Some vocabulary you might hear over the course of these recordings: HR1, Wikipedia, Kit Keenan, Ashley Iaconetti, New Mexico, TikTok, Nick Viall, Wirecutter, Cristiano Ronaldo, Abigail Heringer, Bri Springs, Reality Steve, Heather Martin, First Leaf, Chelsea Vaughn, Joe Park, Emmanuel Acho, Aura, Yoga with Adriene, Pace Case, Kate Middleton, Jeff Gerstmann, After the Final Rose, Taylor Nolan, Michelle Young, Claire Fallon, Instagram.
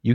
you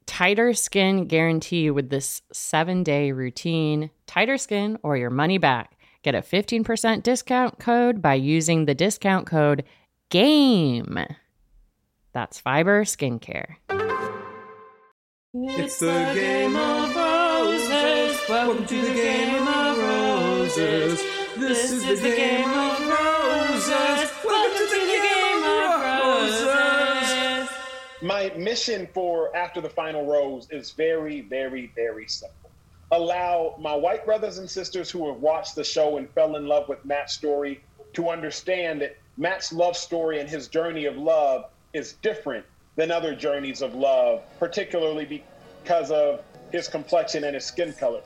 tighter skin guarantee with this 7-day routine. Tighter skin or your money back. Get a 15% discount code by using the discount code GAME. That's Fiber Skincare. It's the Game of Roses. Welcome to the Game of Roses. This is the Game of Roses. Welcome to the Game of Roses. My mission for After the Final Rose is very, very, very simple. Allow my white brothers and sisters who have watched the show and fell in love with Matt's story to understand that Matt's love story and his journey of love is different than other journeys of love, particularly because of his complexion and his skin color.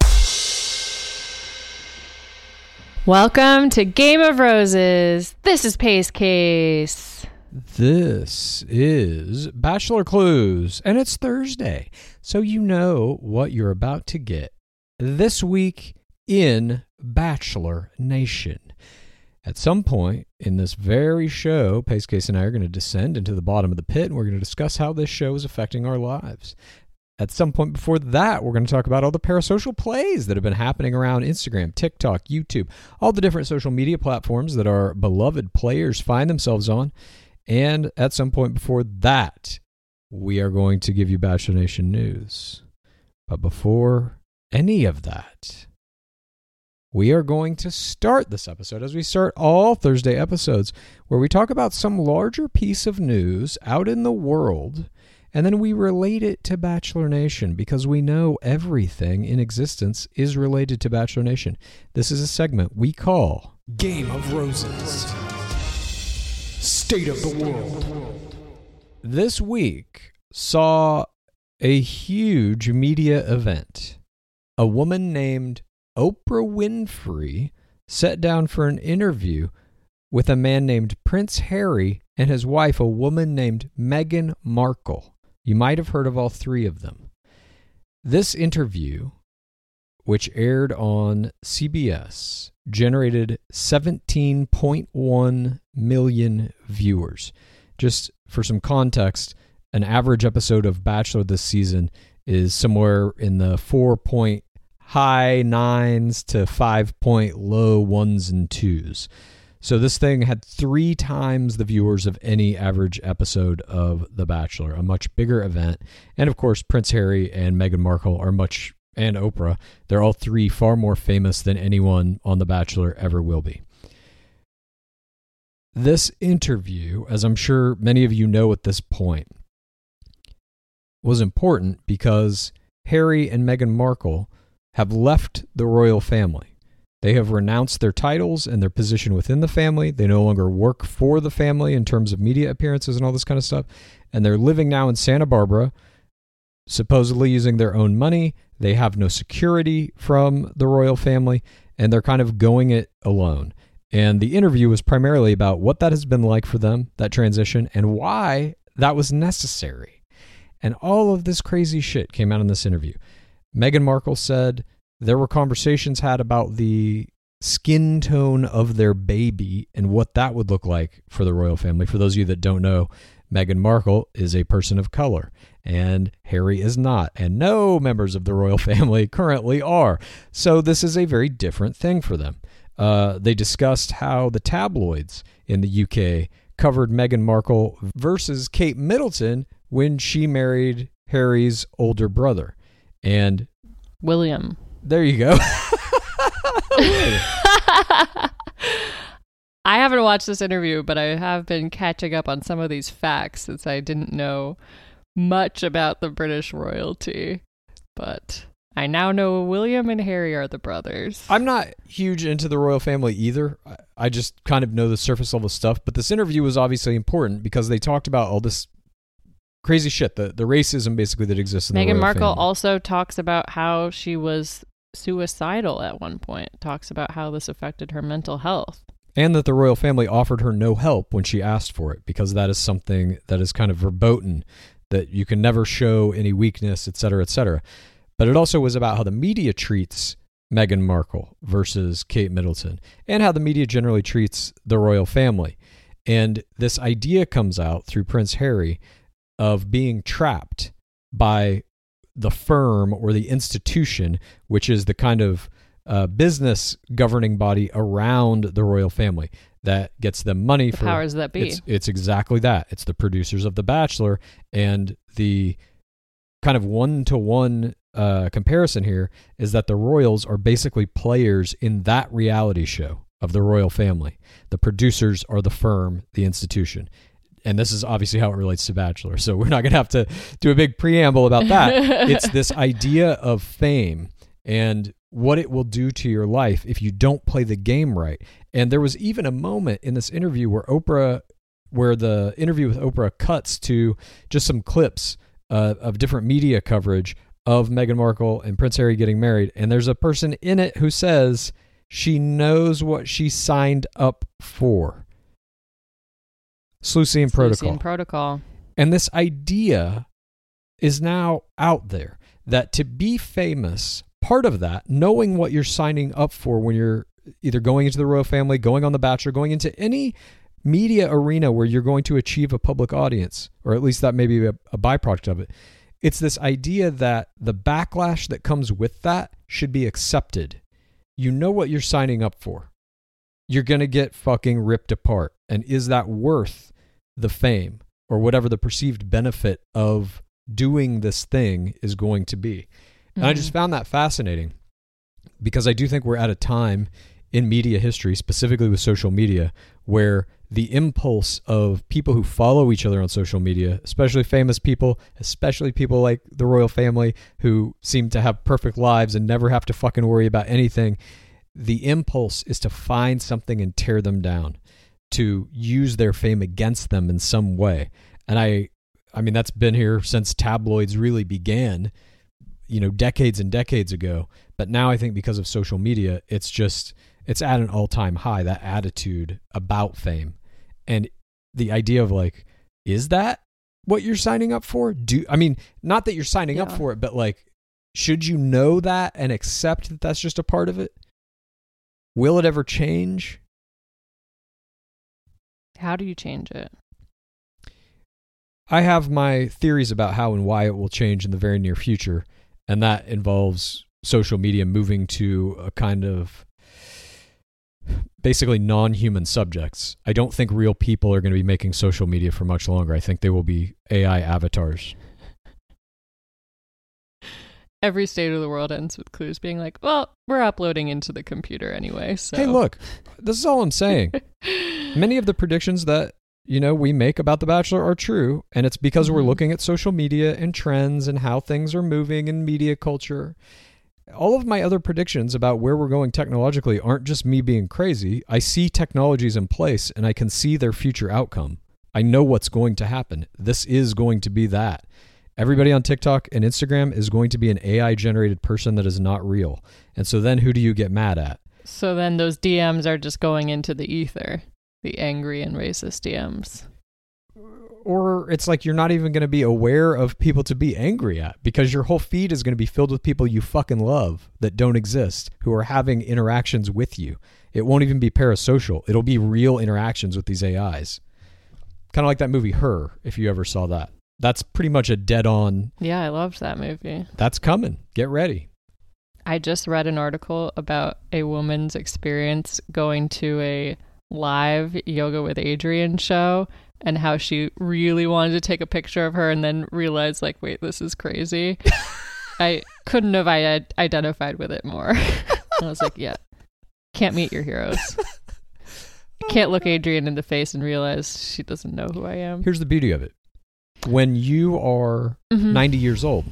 Welcome to Game of Roses. This is Pace Case. This is Bachelor Clues, and it's Thursday, so you know what you're about to get this week in Bachelor Nation. At some point in this very show, Pace Case and I are going to descend into the bottom of the pit, and we're going to discuss how this show is affecting our lives. At some point before that, we're going to talk about all the parasocial plays that have been happening around Instagram, TikTok, YouTube, all the different social media platforms that our beloved players find themselves on. And at some point before that, we are going to give you Bachelor Nation news. But before any of that, we are going to start this episode, as we start all Thursday episodes, where we talk about some larger piece of news out in the world, and then we relate it to Bachelor Nation, because we know everything in existence is related to Bachelor Nation. This is a segment we call Game of Roses. State of the World. This week saw a huge media event. A woman named Oprah Winfrey sat down for an interview with a man named Prince Harry and his wife, a woman named Meghan Markle. You might have heard of all three of them. This interview, which aired on CBS, generated 17.1 million viewers. Just for some context, an average episode of Bachelor this season is somewhere in the 4 high nines to 5 low ones and twos. So this thing had 3 times the viewers of any average episode of The Bachelor, a much bigger event. And of course, Prince Harry and Meghan Markle are much, and Oprah, they're all three far more famous than anyone on The Bachelor ever will be. This interview, as I'm sure many of you know at this point, was important because Harry and Meghan Markle have left the royal family. They have renounced their titles and their position within the family. They no longer work for the family in terms of media appearances and all this kind of stuff. And they're living now in Santa Barbara, supposedly using their own money. They have no security from the royal family, and they're kind of going it alone. And the interview was primarily about what that has been like for them, that transition, and why that was necessary. And all of this crazy shit came out in this interview. Meghan Markle said there were conversations had about the skin tone of their baby and what that would look like for the royal family. For those of you that don't know, Meghan Markle is a person of color and Harry is not. And no members of the royal family currently are. So this is a very different thing for them. They discussed how the tabloids in the UK covered Meghan Markle versus Kate Middleton when she married Harry's older brother. And William. There you go. I haven't watched this interview, but I have been catching up on some of these facts since I didn't know much about the British royalty. But I now know William and Harry are the brothers. I'm not huge into the royal family either. I just kind of know the surface level stuff. But this interview was obviously important because they talked about all this crazy shit, the racism basically that exists in the royal family. Meghan Markle also talks about how she was suicidal at one point, talks about how this affected her mental health. And that the royal family offered her no help when she asked for it, because that is something that is kind of verboten, that you can never show any weakness, et cetera, et cetera. But it also was about how the media treats Meghan Markle versus Kate Middleton, and how the media generally treats the royal family. And this idea comes out through Prince Harry of being trapped by the firm or the institution, which is the kind of business governing body around the royal family that gets them money. The powers that be. It's exactly that. It's the producers of The Bachelor, and the kind of one-to-one comparison here is that the royals are basically players in that reality show of the royal family. The producers are the firm, the institution. And this is obviously how it relates to Bachelor. So we're not going to have to do a big preamble about that. It's this idea of fame and what it will do to your life if you don't play the game right. And there was even a moment in this interview where the interview with Oprah cuts to just some clips of different media coverage of Meghan Markle and Prince Harry getting married. And there's a person in it who says she knows what she signed up for. Sluicine Protocol. Sluicine Protocol. And this idea is now out there that to be famous, part of that, knowing what you're signing up for when you're either going into the royal family, going on The Bachelor, going into any media arena where you're going to achieve a public audience, or at least that may be a byproduct of it. It's this idea that the backlash that comes with that should be accepted. You know what you're signing up for. You're going to get fucking ripped apart. And is that worth the fame or whatever the perceived benefit of doing this thing is going to be? And I just found that fascinating because I do think we're at a time in media history, specifically with social media, where the impulse of people who follow each other on social media, especially famous people, especially people like the royal family who seem to have perfect lives and never have to fucking worry about anything, the impulse is to find something and tear them down, to use their fame against them in some way. And I mean, that's been here since tabloids really began, you know, decades and decades ago. But now I think because of social media, it's just, it's at an all-time high, that attitude about fame. And the idea of like, is that what you're signing up for? I mean, not that you're signing up for it, but like, should you know that and accept that that's just a part of it? Will it ever change? How do you change it? I have my theories about how and why it will change in the very near future. And that involves social media moving to a kind of basically non-human subjects. I don't think real people are going to be making social media for much longer. I think they will be AI avatars. Every state of the world ends with clues being like, well, we're uploading into the computer anyway. So. Hey, look, this is all I'm saying. Many of the predictions that, you know, we make about The Bachelor are true. And it's because we're looking at social media and trends and how things are moving in media culture. All of my other predictions about where we're going technologically aren't just me being crazy. I see technologies in place and I can see their future outcome. I know what's going to happen. This is going to be that. Everybody on TikTok and Instagram is going to be an AI-generated person that is not real. And so then who do you get mad at? So then those DMs are just going into the ether, the angry and racist DMs. Or it's like you're not even going to be aware of people to be angry at because your whole feed is going to be filled with people you fucking love that don't exist, who are having interactions with you. It won't even be parasocial. It'll be real interactions with these AIs. Kind of like that movie Her, if you ever saw that. That's pretty much a dead on. Yeah, I loved that movie. That's coming. Get ready. I just read an article about a woman's experience going to a live Yoga with Adriene show and how she really wanted to take a picture of her and then realized, like, wait, this is crazy. I couldn't have identified with it more. I was like, yeah, can't meet your heroes. Can't look Adriene in the face and realize she doesn't know who I am. Here's the beauty of it. When you are 90 years old,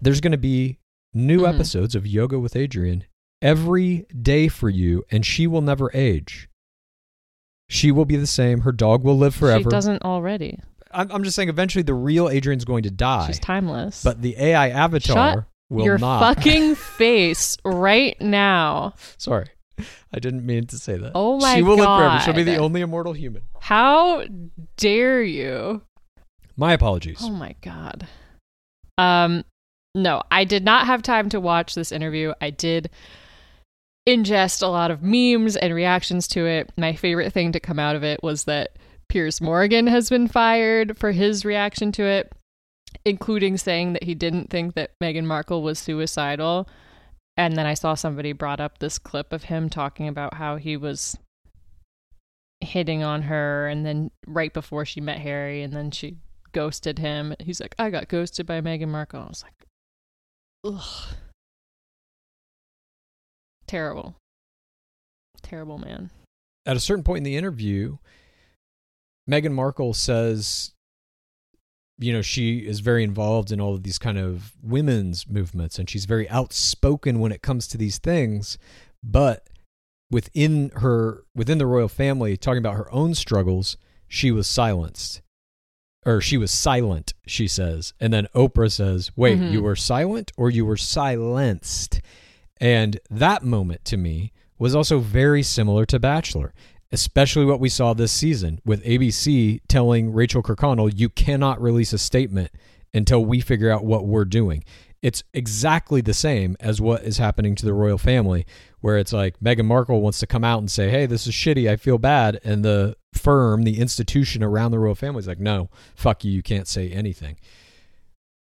there's going to be new episodes of Yoga with Adriene every day for you, and she will never age. She will be the same. Her dog will live forever. She doesn't already. I'm just saying eventually the real Adrienne's going to die. She's timeless. But the AI avatar will not. Your fucking face right now. Sorry. I didn't mean to say that. Oh my God. She will live forever. She'll be the only immortal human. How dare you? My apologies. Oh my God. No, I did not have time to watch this interview. I did ingest a lot of memes and reactions to it. My favorite thing to come out of it was that Piers Morgan has been fired for his reaction to it, including saying that he didn't think that Meghan Markle was suicidal. And then I saw somebody brought up this clip of him talking about how he was hitting on her and then right before she met Harry and then she ghosted him. He's like, I got ghosted by Meghan Markle. I was like, ugh. Terrible. Terrible man. At a certain point in the interview, Meghan Markle says, you know, she is very involved in all of these kind of women's movements and she's very outspoken when it comes to these things, but within the royal family, talking about her own struggles, she was silenced. Or she was silent, she says. And then Oprah says, wait, you were silent or you were silenced? And that moment to me was also very similar to Bachelor. especially what we saw this season with ABC telling Rachael Kirkconnell, you cannot release a statement until we figure out what we're doing. It's exactly the same as what is happening to the royal family, where it's like Meghan Markle wants to come out and say, hey, this is shitty, I feel bad. And the firm, the institution around the royal family is like, no, fuck you, you can't say anything.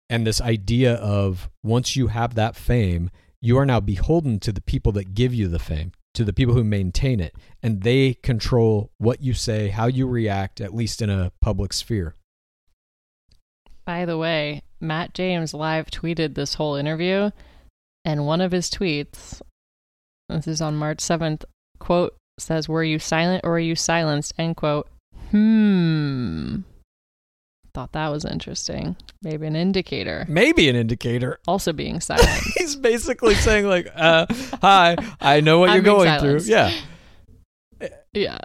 And this idea of once you have that fame, you are now beholden to the people that give you the fame, to the people who maintain it, and they control what you say, how you react, at least in a public sphere. By the way, Matt James live tweeted this whole interview, and one of his tweets, this is on March 7th, quote, says, were you silent or were you silenced? End quote. Thought that was interesting. Maybe an indicator. Also being silent. He's basically saying like, hi, I know what you're going through. Yeah. Yeah.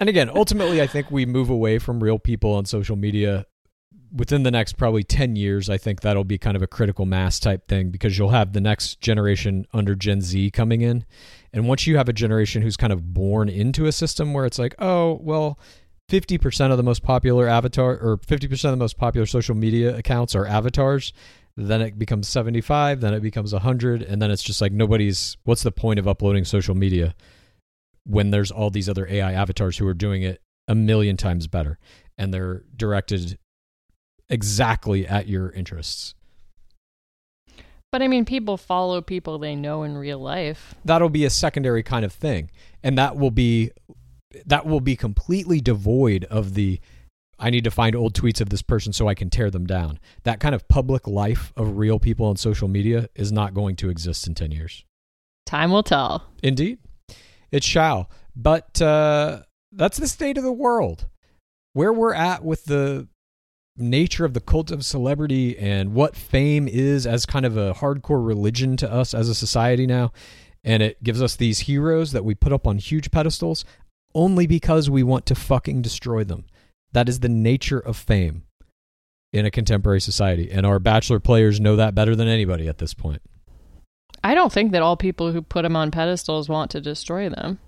And again, ultimately, I think we move away from real people on social media. Within the next probably 10 years, I think that'll be kind of a critical mass type thing, because you'll have the next generation under Gen Z coming in. And once you have a generation who's kind of born into a system where it's like, oh, well, 50% of the most popular avatar or 50% of the most popular social media accounts are avatars, then it becomes 75, then it becomes 100. And then it's just like, nobody's, what's the point of uploading social media when there's all these other AI avatars who are doing it a million times better, and they're directed exactly at your interests. But I mean, people follow people they know in real life. That'll be a secondary kind of thing. And that will be completely devoid of the, I need to find old tweets of this person so I can tear them down. That kind of public life of real people on social media is not going to exist in 10 years. Time will tell. Indeed. It shall. But that's the state of the world. Where we're at with the nature of the cult of celebrity and what fame is as kind of a hardcore religion to us as a society now. And it gives us these heroes that we put up on huge pedestals only because we want to fucking destroy them. That is the nature of fame in a contemporary society. And our Bachelor players know that better than anybody at this point. I don't think that all people who put them on pedestals want to destroy them.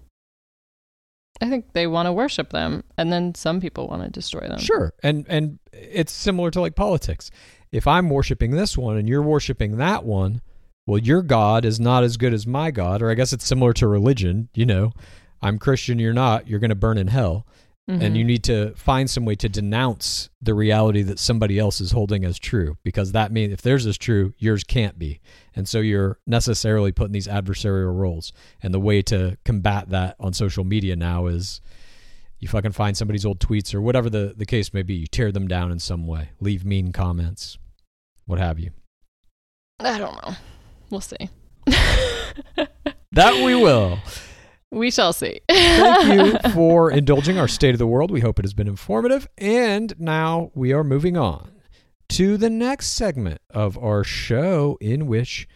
I think they want to worship them, and then some people want to destroy them. Sure. And it's similar to like politics. If I'm worshiping this one and you're worshiping that one, well, your God is not as good as my God, or I guess it's similar to religion, you know, I'm Christian, you're not, you're going to burn in hell. Mm-hmm. And you need to find some way to denounce the reality that somebody else is holding as true, because that means if theirs is true, yours can't be. And so you're necessarily put in these adversarial roles. And the way to combat that on social media now is you fucking find somebody's old tweets or whatever the case may be. You tear them down in some way, leave mean comments, what have you. I don't know. We'll see. That we will. We shall see. Thank you for indulging our state of the world. We hope it has been informative. And now we are moving on to the next segment of our show, in which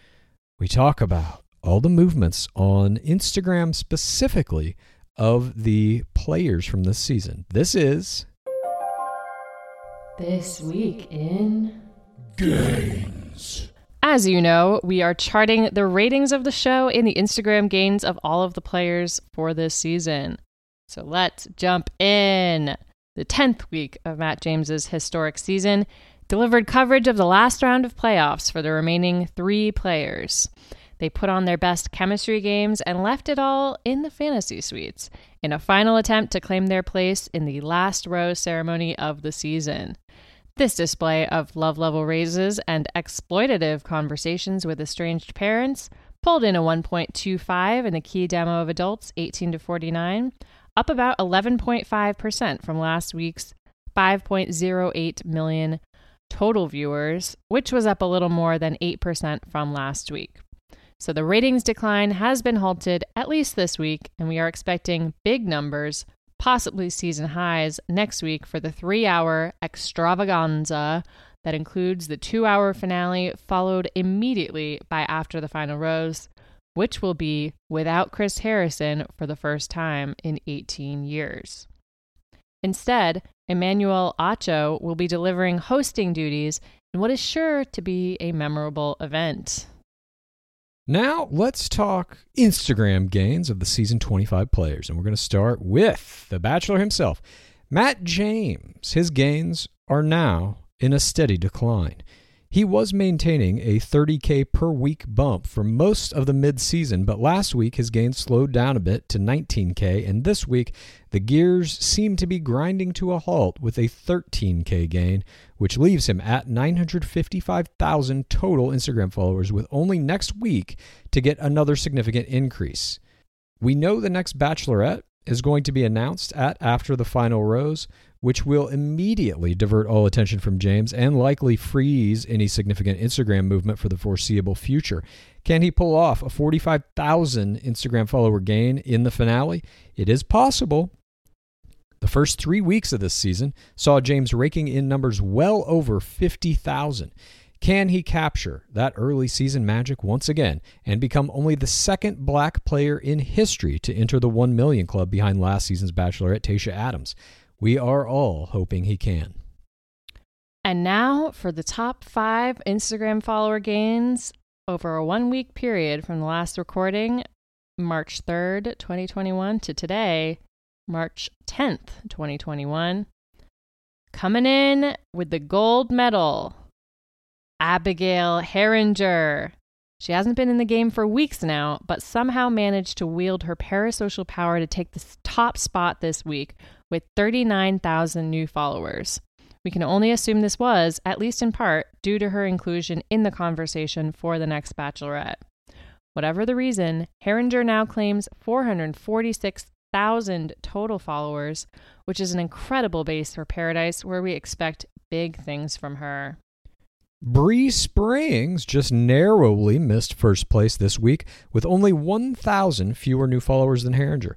we talk about all the movements on Instagram, specifically of the players from this season. This is This Week in Games. As you know, we are charting the ratings of the show and the Instagram gains of all of the players for this season. So let's jump in. The 10th week of Matt James's historic season delivered coverage of the last round of playoffs for the remaining three players. They put on their best chemistry games and left it all in the fantasy suites in a final attempt to claim their place in the last row ceremony of the season. This display of love level raises and exploitative conversations with estranged parents pulled in a 1.25 in the key demo of adults 18 to 49, up about 11.5% from last week's 5.08 million total viewers, which was up a little more than 8% from last week. So the ratings decline has been halted at least this week, and we are expecting big numbers, possibly season highs, next week for the 3-hour extravaganza that includes the 2-hour finale followed immediately by After the Final Rose, which will be without Chris Harrison for the first time in 18 years. Instead, Emmanuel Acho will be delivering hosting duties in what is sure to be a memorable event. Now, let's talk Instagram gains of the season 25 players. And we're going to start with the Bachelor himself, Matt James. His gains are now in a steady decline. He was maintaining a 30K per week bump for most of the mid-season, but last week his gains slowed down a bit to 19K, and this week the gears seem to be grinding to a halt with a 13K gain, which leaves him at 955,000 total Instagram followers, with only next week to get another significant increase. We know the next Bachelorette is going to be announced at after the final rose, which will immediately divert all attention from James and likely freeze any significant Instagram movement for the foreseeable future. Can he pull off a 45,000 Instagram follower gain in the finale? It is possible. The first 3 weeks of this season saw James raking in numbers well over 50,000. Can he capture that early season magic once again and become only the second black player in history to enter the 1 million club behind last season's Bachelorette, Tayshia Adams? We are all hoping he can. And now for the top 5 Instagram follower gains over a 1 week period from the last recording, March 3rd, 2021 to today, March 10th, 2021. Coming in with the gold medal, Abigail Heringer. She hasn't been in the game for weeks now, but somehow managed to wield her parasocial power to take the top spot this week with 39,000 new followers. We can only assume this was, at least in part, due to her inclusion in the conversation for the next Bachelorette. Whatever the reason, Heringer now claims 446,000 total followers, which is an incredible base for Paradise, where we expect big things from her. Bri Springs just narrowly missed first place this week with only 1,000 fewer new followers than Heringer.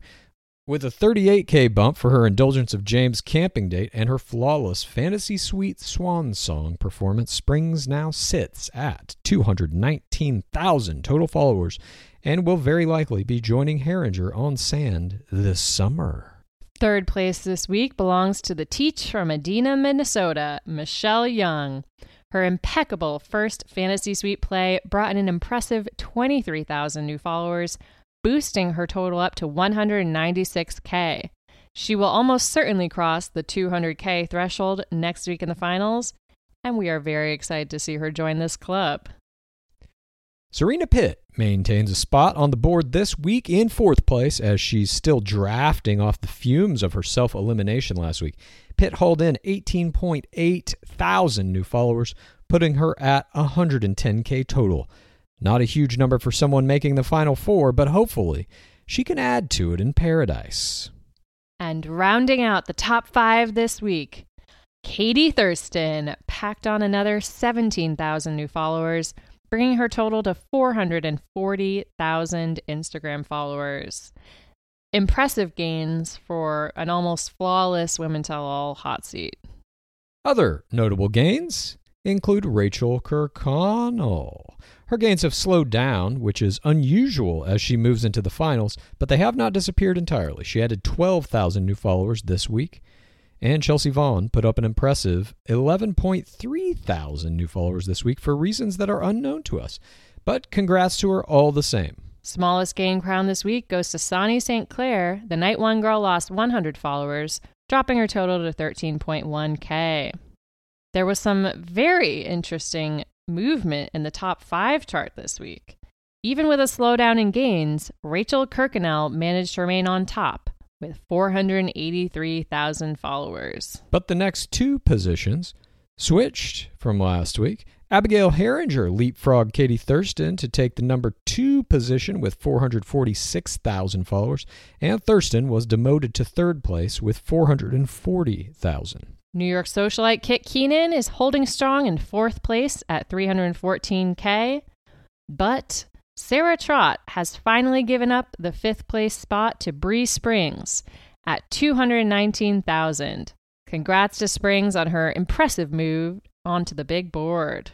With a 38K bump for her indulgence of James' camping date and her flawless Fantasy Suite Swan Song performance, Springs now sits at 219,000 total followers and will very likely be joining Heringer on sand this summer. Third place this week belongs to the teach from Edina, Minnesota, Michelle Young. Her impeccable first Fantasy Suite play brought in an impressive 23,000 new followers, boosting her total up to 196K. She will almost certainly cross the 200K threshold next week in the finals, and we are very excited to see her join this club. Serena Pitt maintains a spot on the board this week in fourth place as she's still drafting off the fumes of her self-elimination last week. Pitt hauled in 18.8 thousand new followers, putting her at 110K total. Not a huge number for someone making the Final Four, but hopefully she can add to it in Paradise. And rounding out the top 5 this week, Katie Thurston packed on another 17,000 new followers, bringing her total to 440,000 Instagram followers. Impressive gains for an almost flawless Women Tell All hot seat. Other notable gains include Rachael Kirkconnell. Her gains have slowed down, which is unusual as she moves into the finals, but they have not disappeared entirely. She added 12,000 new followers this week. And Chelsea Vaughn put up an impressive 11.3 thousand new followers this week for reasons that are unknown to us. But congrats to her all the same. Smallest gain crown this week goes to Sonny St. Clair. The Night One girl lost 100 followers, dropping her total to 13.1K. There was some very interesting movement in the top 5 chart this week. Even with a slowdown in gains, Rachael Kirkconnell managed to remain on top with 483,000 followers. But the next 2 positions switched from last week. Abigail Heringer leapfrogged Katie Thurston to take the number 2 position with 446,000 followers, and Thurston was demoted to third place with 440,000. New York socialite Kit Keenan is holding strong in fourth place at 314K, but Sarah Trott has finally given up the fifth place spot to Bri Springs at 219,000. Congrats to Springs on her impressive move onto the big board.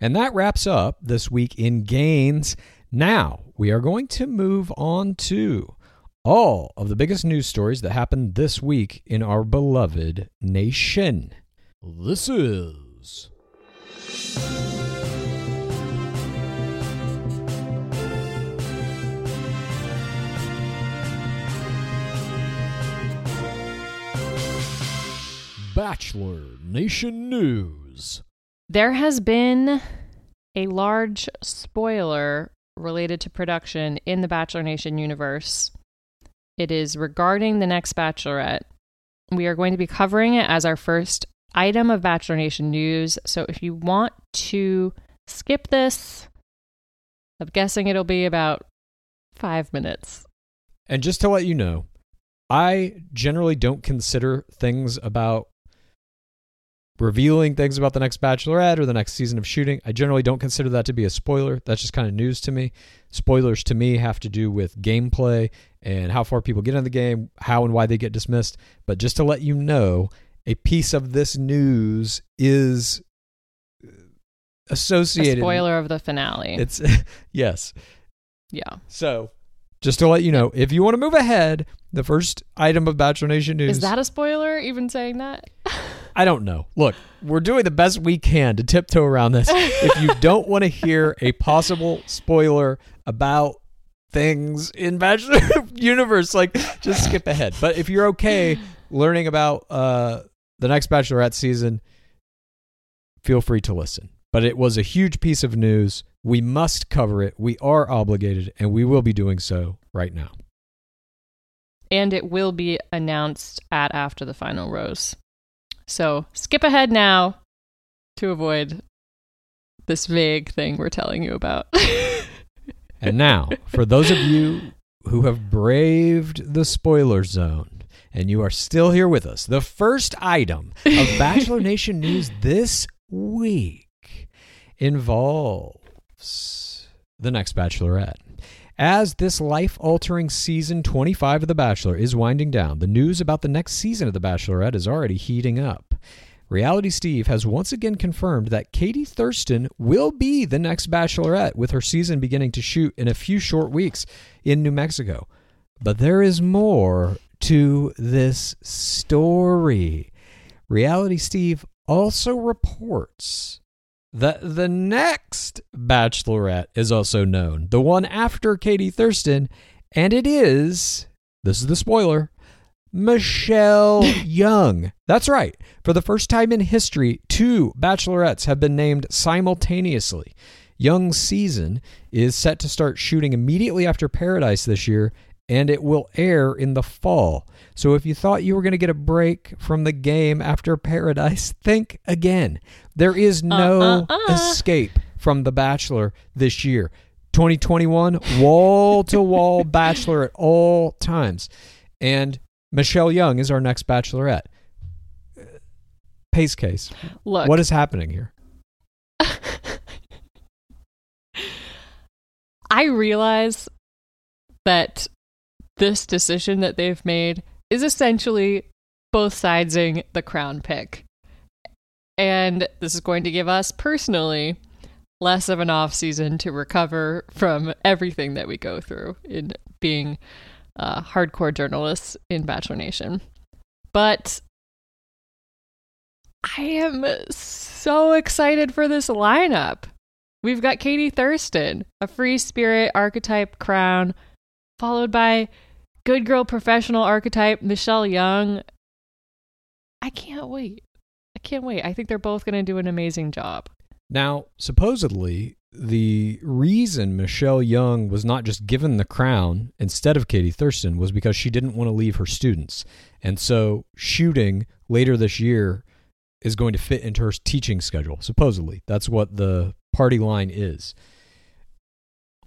And that wraps up this week in gains. Now we are going to move on to all of the biggest news stories that happened this week in our beloved nation. This is Bachelor Nation News. There has been a large spoiler related to production in the Bachelor Nation universe. It is regarding the next Bachelorette. We are going to be covering it as our first item of Bachelor Nation News. So if you want to skip this, I'm guessing it'll be about 5 minutes. And just to let you know, I generally don't consider things about revealing things about the next Bachelorette or the next season of shooting. I generally don't consider that to be a spoiler. That's just kind of news to me. Spoilers to me have to do with gameplay and how far people get in the game, how and why they get dismissed. But just to let you know, a piece of this news is associated. A spoiler of the finale. It's yes. Yeah. So just to let you know, if you want to move ahead, the first item of Bachelor Nation News. Is that a spoiler, even saying that? I don't know. Look, we're doing the best we can to tiptoe around this. If you don't want to hear a possible spoiler about things in Bachelor universe, like, just skip ahead. But if you're okay learning about the next Bachelorette season, feel free to listen. But it was a huge piece of news. We must cover it. We are obligated, and we will be doing so right now. And it will be announced after the final rose. So skip ahead now to avoid this vague thing we're telling you about. And now, for those of you who have braved the spoiler zone and you are still here with us, the first item of Bachelor Nation News this week involves the next Bachelorette. As this life-altering season 25 of The Bachelor is winding down, the news about the next season of The Bachelorette is already heating up. Reality Steve has once again confirmed that Katie Thurston will be the next Bachelorette, with her season beginning to shoot in a few short weeks in New Mexico. But there is more to this story. Reality Steve also reports that the next Bachelorette is also known, the one after Katie Thurston, and it is, this is the spoiler, Michelle Young. That's right. For the first time in history, two Bachelorettes have been named simultaneously. Young's season is set to start shooting immediately after Paradise this year, and it will air in the fall. So if you thought you were going to get a break from the game after Paradise, think again. There is no escape from The Bachelor this year. 2021, wall-to-wall Bachelor at all times. And Michelle Young is our next Bachelorette. Pace case. Look. What is happening here? I realize that this decision that they've made is essentially both sidesing the crown pick. And this is going to give us personally less of an off season to recover from everything that we go through in being hardcore journalists in Bachelor Nation. But I am so excited for this lineup. We've got Katie Thurston, a free spirit archetype crown, followed by good girl professional archetype Michelle Young. I can't wait. I think they're both going to do an amazing job. Now, supposedly, the reason Michelle Young was not just given the crown instead of Katie Thurston was because she didn't want to leave her students. And so shooting later this year is going to fit into her teaching schedule, supposedly. That's what the party line is.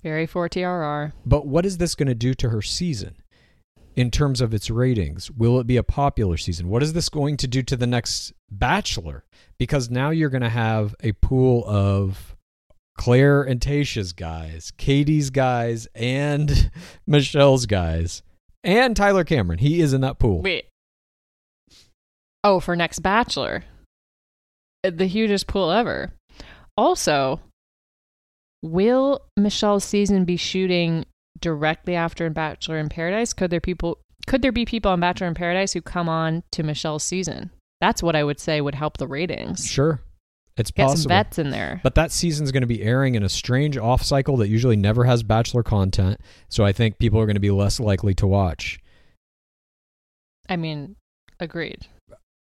Very for TRR. But what is this going to do to her season in terms of its ratings? Will it be a popular season? What is this going to do to the next Bachelor? Because now you're going to have a pool of Claire and Tasha's guys, Katie's guys, and Michelle's guys, and Tyler Cameron. He is in that pool. Wait. Oh, for next Bachelor. The hugest pool ever. Also, will Michelle's season be shooting directly after Bachelor in Paradise? Could there be people on Bachelor in Paradise who come on to Michelle's season? That's what I would say would help the ratings. Sure. It's possible. Get some vets in there. But that season's going to be airing in a strange off cycle that usually never has Bachelor content. So I think people are going to be less likely to watch. I mean, agreed.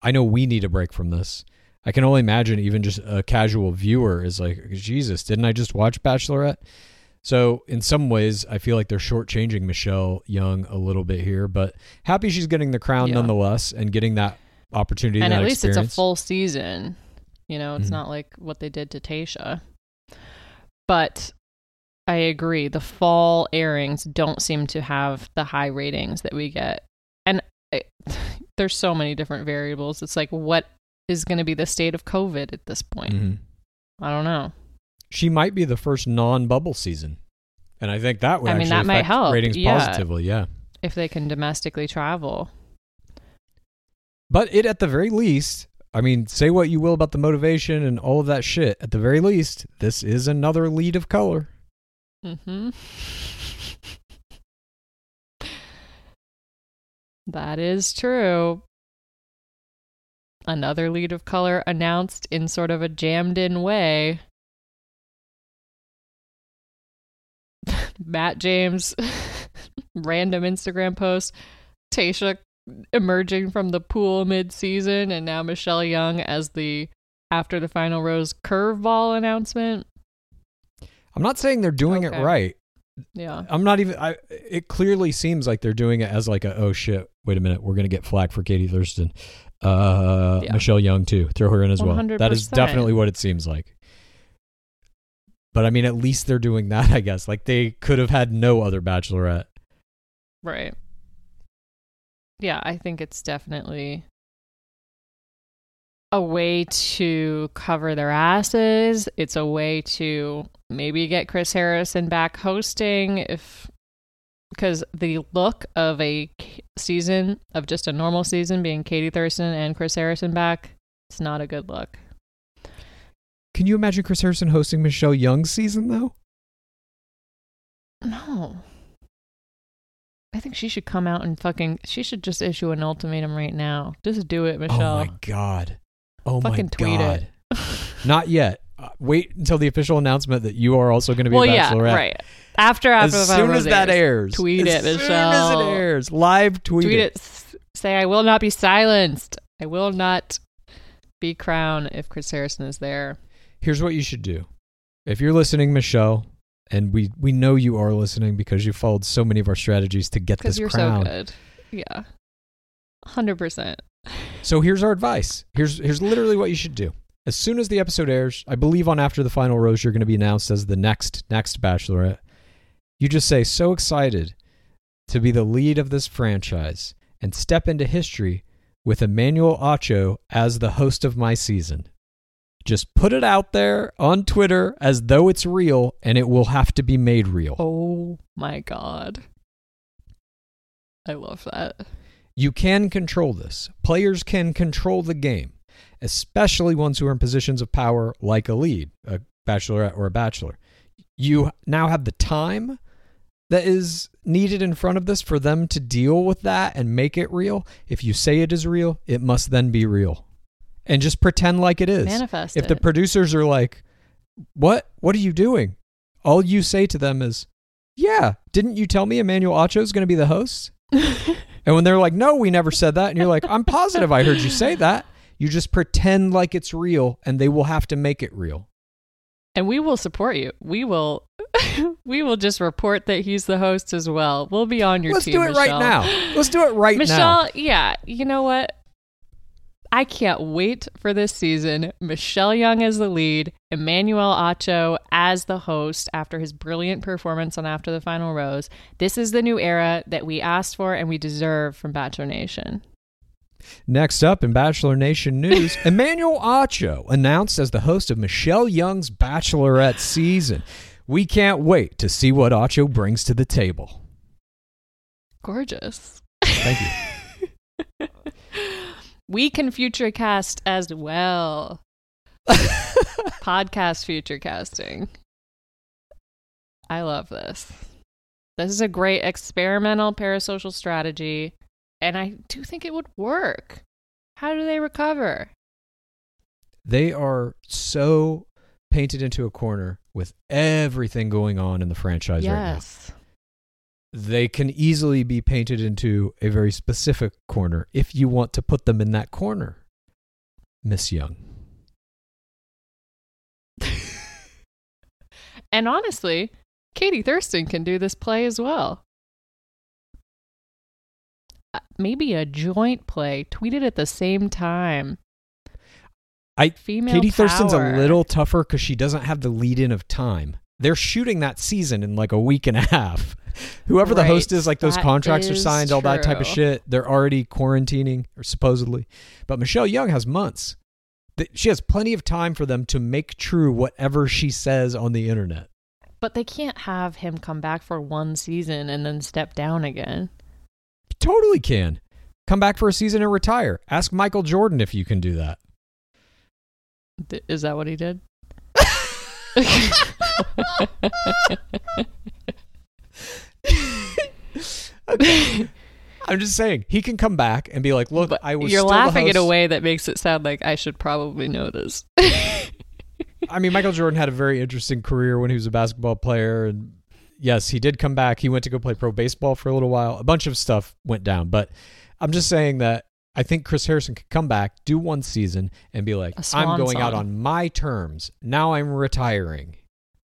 I know we need a break from this. I can only imagine even just a casual viewer is like, Jesus, didn't I just watch Bachelorette? So in some ways, I feel like they're shortchanging Michelle Young a little bit here, but happy she's getting the crown nonetheless and getting that opportunity. And that at least experience. It's a full season. You know, it's not like what they did to Tayshia. But I agree. The fall airings don't seem to have the high ratings that we get. And there's so many different variables. It's like, what is going to be the state of COVID at this point? I don't know. She might be the first non-bubble season. And I think that would that might help ratings positively, if they can domestically travel. But it, at the very least, I mean, say what you will about the motivation and all of that shit. At the very least, this is another lead of color. That is true. Another lead of color announced in sort of a jammed-in way. Matt James, random Instagram post, Tayshia emerging from the pool mid-season, and now Michelle Young as the after the final rose curveball announcement. I'm not saying they're doing it right. Yeah. I'm not even, it clearly seems like they're doing it as like a, oh shit, wait a minute, we're going to get flack for Katie Thurston. Michelle Young too. Throw her in as 100%. Well. That is definitely what it seems like. But I mean, at least they're doing that, I guess. Like they could have had no other Bachelorette. Right. Yeah, I think it's definitely a way to cover their asses. It's a way to maybe get Chris Harrison back hosting because the look of a season, of just a normal season being Katie Thurston and Chris Harrison back, it's not a good look. Can you imagine Chris Harrison hosting Michelle Young's season, though? No. I think she should come out and she should just issue an ultimatum right now. Just do it, Michelle. Oh, my God. Oh, fucking my tweet God. It. Not yet. Wait until the official announcement that you are also going to be a bachelorette. Yeah, right. After as soon as that airs. Tweet it, Michelle. As soon as it airs. Live tweet it. Say, I will not be silenced. I will not be crowned if Chris Harrison is there. Here's what you should do. If you're listening, Michelle, and we know you are listening because you followed so many of our strategies to get this crown. Because you're so good. Yeah. 100%. So here's our advice. Here's literally what you should do. As soon as the episode airs, I believe on After the Final Rose, you're going to be announced as the next Bachelorette. You just say, so excited to be the lead of this franchise and step into history with Emmanuel Acho as the host of my season. Just put it out there on Twitter as though it's real, and it will have to be made real. Oh, my God. I love that. You can control this. Players can control the game, especially ones who are in positions of power like a lead, a bachelorette or a bachelor. You now have the time that is needed in front of this for them to deal with that and make it real. If you say it is real, it must then be real. And just pretend like it is. Manifest it. If the producers are like, what are you doing? All you say to them is, yeah, didn't you tell me Emmanuel Acho is going to be the host? And when they're like, no, we never said that. And you're like, I'm positive I heard you say that. You just pretend like it's real and they will have to make it real. And we will support you. We will just report that he's the host as well. We'll be on your team, Michelle. Let's do it right now. Michelle, yeah, you know what? I can't wait for this season. Michelle Young as the lead, Emmanuel Acho as the host after his brilliant performance on After the Final Rose. This is the new era that we asked for and we deserve from Bachelor Nation. Next up in Bachelor Nation news, Emmanuel Acho announced as the host of Michelle Young's Bachelorette season. We can't wait to see what Acho brings to the table. Gorgeous. Thank you. We can future cast as well. Podcast future casting. I love this. This is a great experimental parasocial strategy, and I do think it would work. How do they recover? They are so painted into a corner with everything going on in the franchise right now. Yes. They can easily be painted into a very specific corner if you want to put them in that corner. Miss Young. And honestly, Katie Thurston can do this play as well. Maybe a joint play tweeted at the same time. Female Katie power. Thurston's a little tougher because she doesn't have the lead-in of time. They're shooting that season in like a week and a half. Whoever the host is, like those contracts are signed, all that type of shit. They're already quarantining, or supposedly. But Michelle Young has months. She has plenty of time for them to make true whatever she says on the internet. But they can't have him come back for one season and then step down again. You totally can. Come back for a season and retire. Ask Michael Jordan if you can do that. Is that what he did? Okay. I'm just saying, he can come back and be like, look, but I was still the host. You're laughing in a way that makes it sound like I should probably know this. I mean, Michael Jordan had a very interesting career when he was a basketball player. And yes, he did come back. He went to go play pro baseball for a little while. A bunch of stuff went down. But I'm just saying that I think Chris Harrison could come back, do one season, and be like, I'm going out on my terms. Now I'm retiring.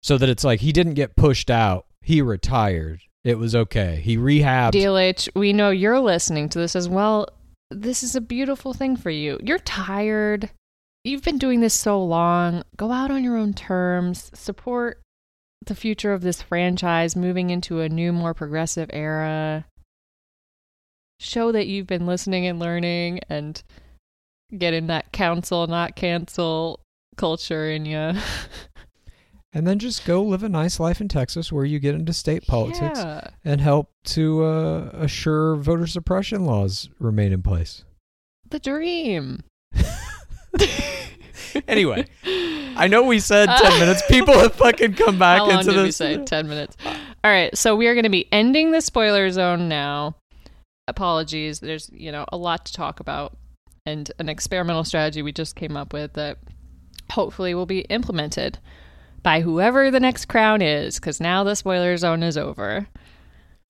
So that it's like he didn't get pushed out. He retired. It was okay. He rehabbed. DLH, we know you're listening to this as well. This is a beautiful thing for you. You're tired. You've been doing this so long. Go out on your own terms. Support the future of this franchise, moving into a new, more progressive era. Show that you've been listening and learning and get in that counsel, not cancel culture in you. And then just go live a nice life in Texas where you get into state politics and help to assure voter suppression laws remain in place. The dream. Anyway, I know we said 10 minutes. People have fucking come back into this. How long did we say? 10 minutes. All right, so we are going to be ending the spoiler zone now. Apologies. There's, a lot to talk about and an experimental strategy we just came up with that hopefully will be implemented by whoever the next crown is, because now the spoiler zone is over.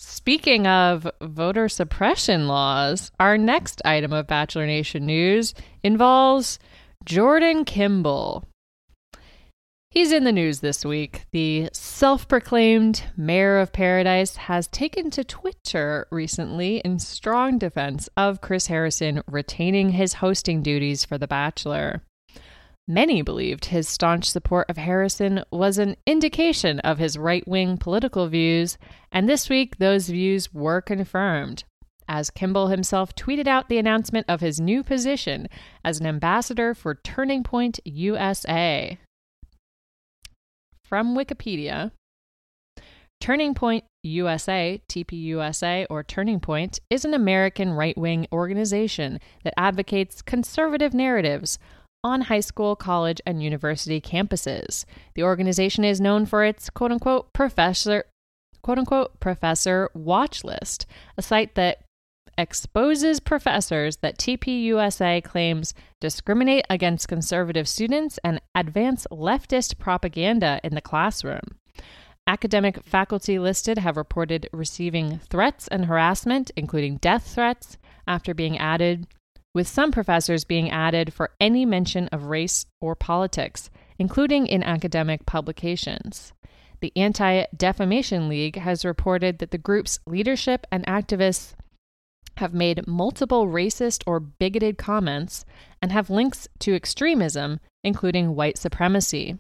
Speaking of voter suppression laws, our next item of Bachelor Nation news involves Jordan Kimball. He's in the news this week. The self-proclaimed mayor of Paradise has taken to Twitter recently in strong defense of Chris Harrison retaining his hosting duties for The Bachelor. Many believed his staunch support of Harrison was an indication of his right-wing political views, and this week those views were confirmed, as Kimball himself tweeted out the announcement of his new position as an ambassador for Turning Point USA. From Wikipedia, Turning Point USA, TPUSA, or Turning Point, is an American right-wing organization that advocates conservative narratives on high school, college, and university campuses. The organization is known for its quote unquote professor watch list, a site that exposes professors that TPUSA claims discriminate against conservative students and advance leftist propaganda in the classroom. Academic faculty listed have reported receiving threats and harassment, including death threats, after being added, with some professors being added for any mention of race or politics, including in academic publications. The Anti-Defamation League has reported that the group's leadership and activists have made multiple racist or bigoted comments and have links to extremism, including white supremacy.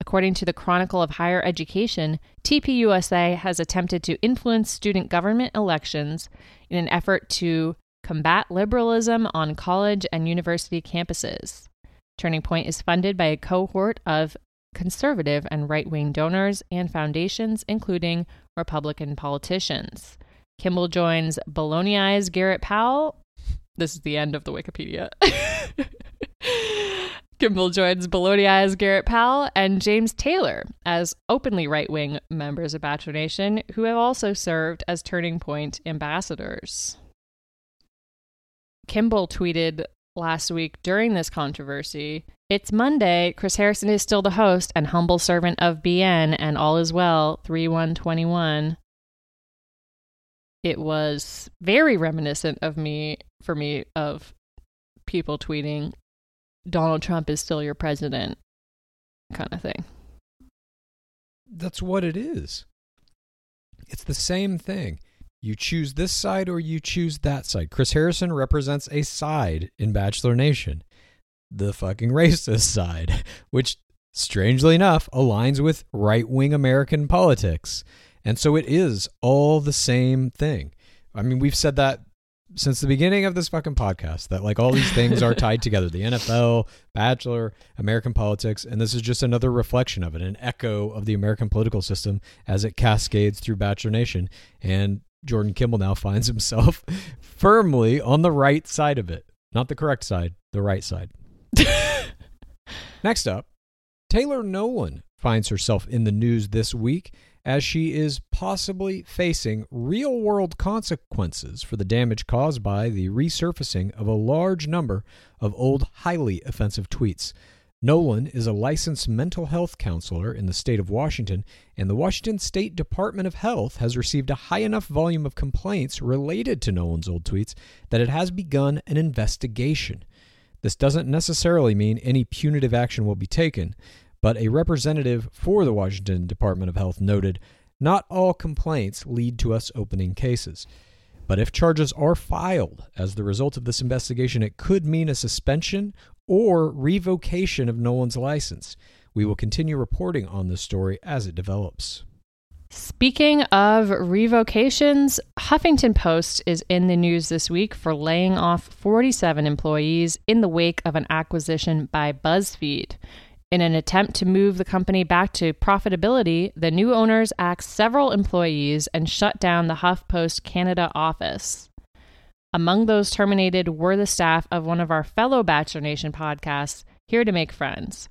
According to the Chronicle of Higher Education, TPUSA has attempted to influence student government elections in an effort to combat liberalism on college and university campuses. Turning Point is funded by a cohort of conservative and right-wing donors and foundations, including Republican politicians. Kimball joins Bologna's Garrett Powell. This is the end of the Wikipedia. Kimball joins Bologna's Garrett Powell and James Taylor as openly right-wing members of Bachelor Nation who have also served as Turning Point ambassadors. Kimball tweeted last week during this controversy, "It's Monday. Chris Harrison is still the host and humble servant of BN, and all is well. 3/1/21." It was very reminiscent of me, of people tweeting Donald Trump is still your president kind of thing. That's what it is. It's the same thing. You choose this side or you choose that side. Chris Harrison represents a side in Bachelor Nation, the fucking racist side, which strangely enough aligns with right-wing American politics. And so it is all the same thing. I mean, we've said that since the beginning of this fucking podcast, that like all these things are tied together, the NFL, Bachelor, American politics. And this is just another reflection of it, an echo of the American political system as it cascades through Bachelor Nation. And Jordan Kimball now finds himself firmly on the right side of it. Not the correct side, the right side. Next up, Taylor Nolan finds herself in the news this week as she is possibly facing real-world consequences for the damage caused by the resurfacing of a large number of old, highly offensive tweets. Nolan is a licensed mental health counselor in the state of Washington, and the Washington State Department of Health has received a high enough volume of complaints related to Nolan's old tweets that it has begun an investigation. This doesn't necessarily mean any punitive action will be taken, but a representative for the Washington Department of Health noted, "Not all complaints lead to us opening cases. But if charges are filed as the result of this investigation, it could mean a suspension or revocation of Nolan's license. We will continue reporting on this story as it develops." Speaking of revocations, Huffington Post is in the news this week for laying off 47 employees in the wake of an acquisition by BuzzFeed. In an attempt to move the company back to profitability, the new owners axed several employees and shut down the HuffPost Canada office. Among those terminated were the staff of one of our fellow Bachelor Nation podcasts, Here to Make Friends.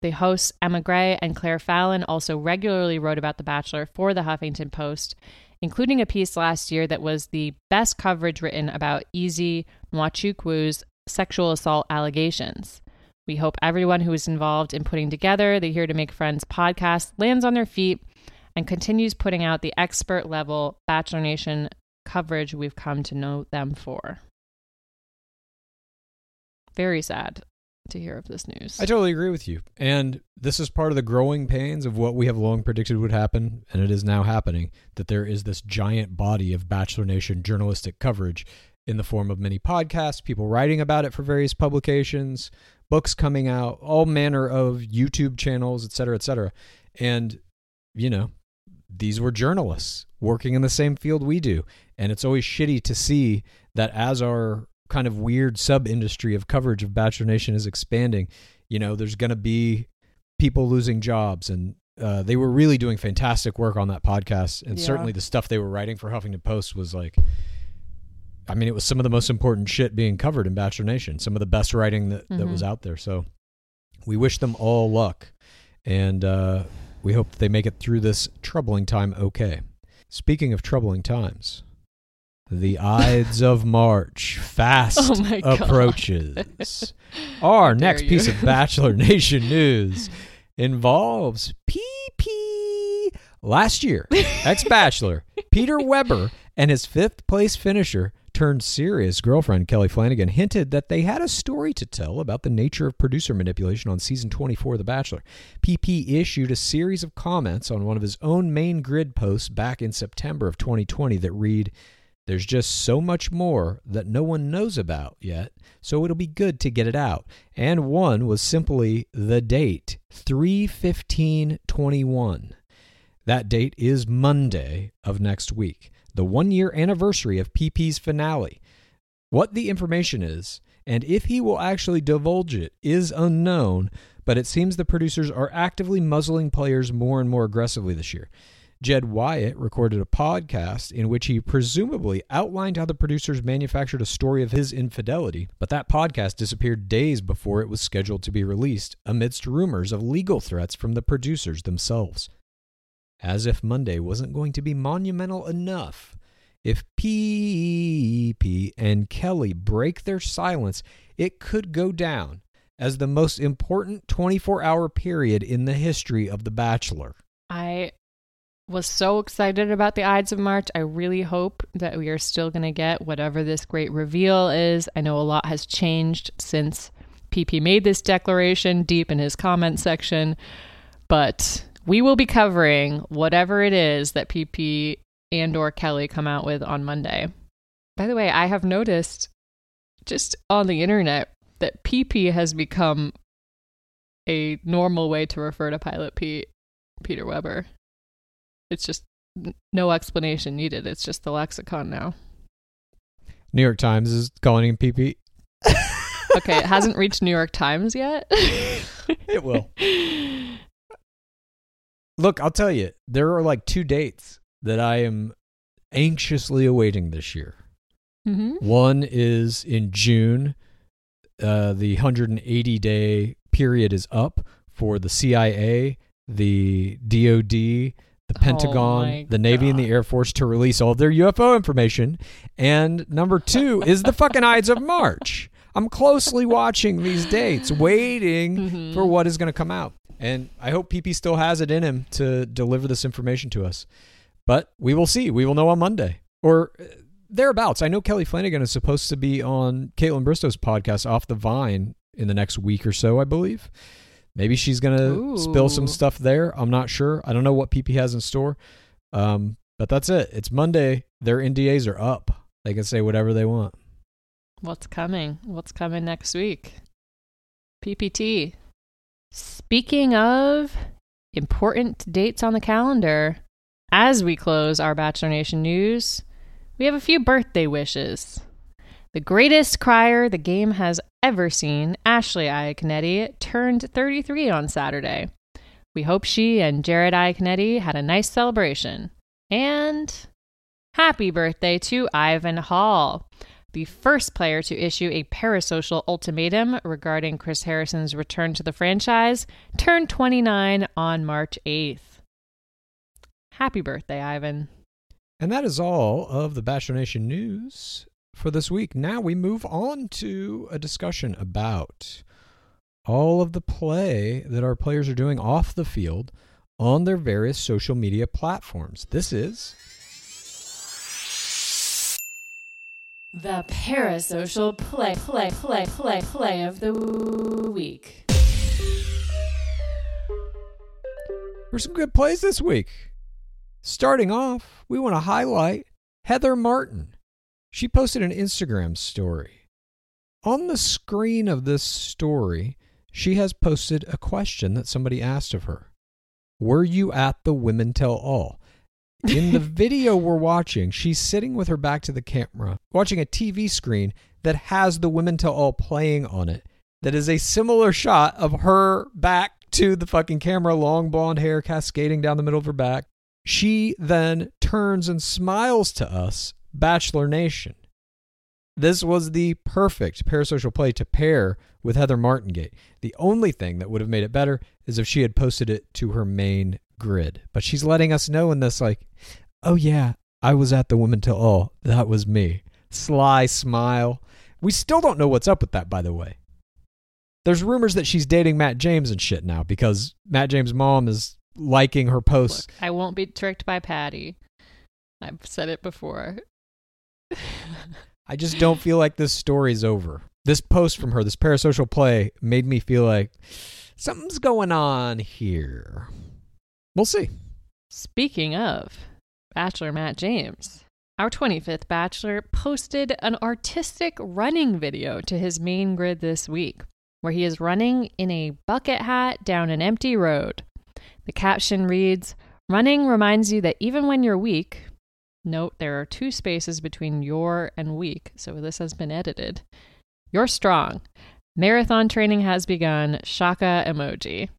The hosts Emma Gray and Claire Fallon also regularly wrote about The Bachelor for the Huffington Post, including a piece last year that was the best coverage written about Easy Nwachukwu's sexual assault allegations. We hope everyone who is involved in putting together the Here to Make Friends podcast lands on their feet and continues putting out the expert-level Bachelor Nation coverage we've come to know them for. Very sad to hear of this news. I totally agree with you. And this is part of the growing pains of what we have long predicted would happen, and it is now happening, that there is this giant body of Bachelor Nation journalistic coverage in the form of many podcasts, people writing about it for various publications, books coming out, all manner of YouTube channels, et cetera, et cetera. And, you know, these were journalists working in the same field we do. And it's always shitty to see that as our kind of weird sub-industry of coverage of Bachelor Nation is expanding, you know, there's going to be people losing jobs. And they were really doing fantastic work on that podcast. And certainly the stuff they were writing for Huffington Post was like, I mean, it was some of the most important shit being covered in Bachelor Nation, some of the best writing that was out there. So we wish them all luck, and we hope that they make it through this troubling time okay. Speaking of troubling times, the Ides of March fast approaches. Our next piece of Bachelor Nation news involves PP. Last year, ex-Bachelor Peter Weber and his fifth-place finisher turned serious girlfriend Kelly Flanagan hinted that they had a story to tell about the nature of producer manipulation on season 24 of The Bachelor. PP issued a series of comments on one of his own main grid posts back in September of 2020 that read, "There's just so much more that no one knows about yet, so it'll be good to get it out." And one was simply the date, 3/15/21. That date is Monday of next week, the one-year anniversary of PP's finale. What the information is, and if he will actually divulge it, is unknown, but it seems the producers are actively muzzling players more and more aggressively this year. Jed Wyatt recorded a podcast in which he presumably outlined how the producers manufactured a story of his infidelity, but that podcast disappeared days before it was scheduled to be released, amidst rumors of legal threats from the producers themselves. As if Monday wasn't going to be monumental enough, if PP and Kelly break their silence, it could go down as the most important 24-hour period in the history of The Bachelor. I was so excited about the Ides of March. I really hope that we are still going to get whatever this great reveal is. I know a lot has changed since PP made this declaration deep in his comment section, but we will be covering whatever it is that PP and or Kelly come out with on Monday. By the way, I have noticed just on the internet that PP has become a normal way to refer to Pilot Pete, Peter Weber. It's just no explanation needed. It's just the lexicon now. New York Times is calling him PP. Okay, it hasn't reached New York Times yet. It will. Look, I'll tell you, there are like two dates that I am anxiously awaiting this year. Mm-hmm. One is in June. The 180-day period is up for the CIA, the DOD, the Pentagon, the Navy, and the Air Force to release all of their UFO information. And number two is the fucking Ides of March. I'm closely watching these dates, waiting for what is going to come out. And I hope PP still has it in him to deliver this information to us. But we will see. We will know on Monday or thereabouts. I know Kelly Flanagan is supposed to be on Caitlin Bristow's podcast Off the Vine in the next week or so, I believe. Maybe she's going to spill some stuff there. I'm not sure. I don't know what PP has in store. But that's it. It's Monday. Their NDAs are up. They can say whatever they want. What's coming? What's coming next week? PPT. Speaking of important dates on the calendar, as we close our Bachelor Nation news, we have a few birthday wishes. The greatest crier the game has ever seen, Ashley Iaconetti, turned 33 on Saturday. We hope she and Jared Iaconetti had a nice celebration. And happy birthday to Ivan Hall, the first player to issue a parasocial ultimatum regarding Chris Harrison's return to the franchise, turned 29 on March 8th. Happy birthday, Ivan. And that is all of the Bachelor Nation news for this week. Now we move on to a discussion about all of the play that our players are doing off the field on their various social media platforms. This is the Parasocial Play of the Week. There's some good plays this week. Starting off, we want to highlight Heather Martin. She posted an Instagram story. On the screen of this story, she has posted a question that somebody asked of her. Were you at the Women Tell All? In the video we're watching, she's sitting with her back to the camera, watching a TV screen that has the Women Tell All playing on it. That is a similar shot of her back to the fucking camera, long blonde hair cascading down the middle of her back. She then turns and smiles to us, Bachelor Nation. This was the perfect parasocial play to pair with Heather Martingate. The only thing that would have made it better is if she had posted it to her main grid. But she's letting us know in this, like, oh yeah, I was at the Women Tell All. That was me. Sly smile. We still don't know what's up with that, by the way. There's rumors that she's dating Matt James and shit now because Matt James' mom is liking her posts. Look, I won't be tricked by Patty. I've said it before. I just don't feel like this story's over. This post from her, this parasocial play, made me feel like something's going on here. We'll see. Speaking of Bachelor Matt James, our 25th Bachelor posted an artistic running video to his main grid this week, where he is running in a bucket hat down an empty road. The caption reads, "Running reminds you that even when you're weak," note there are two spaces between your and weak, so this has been edited, "you're strong. Marathon training has begun. Shaka emoji."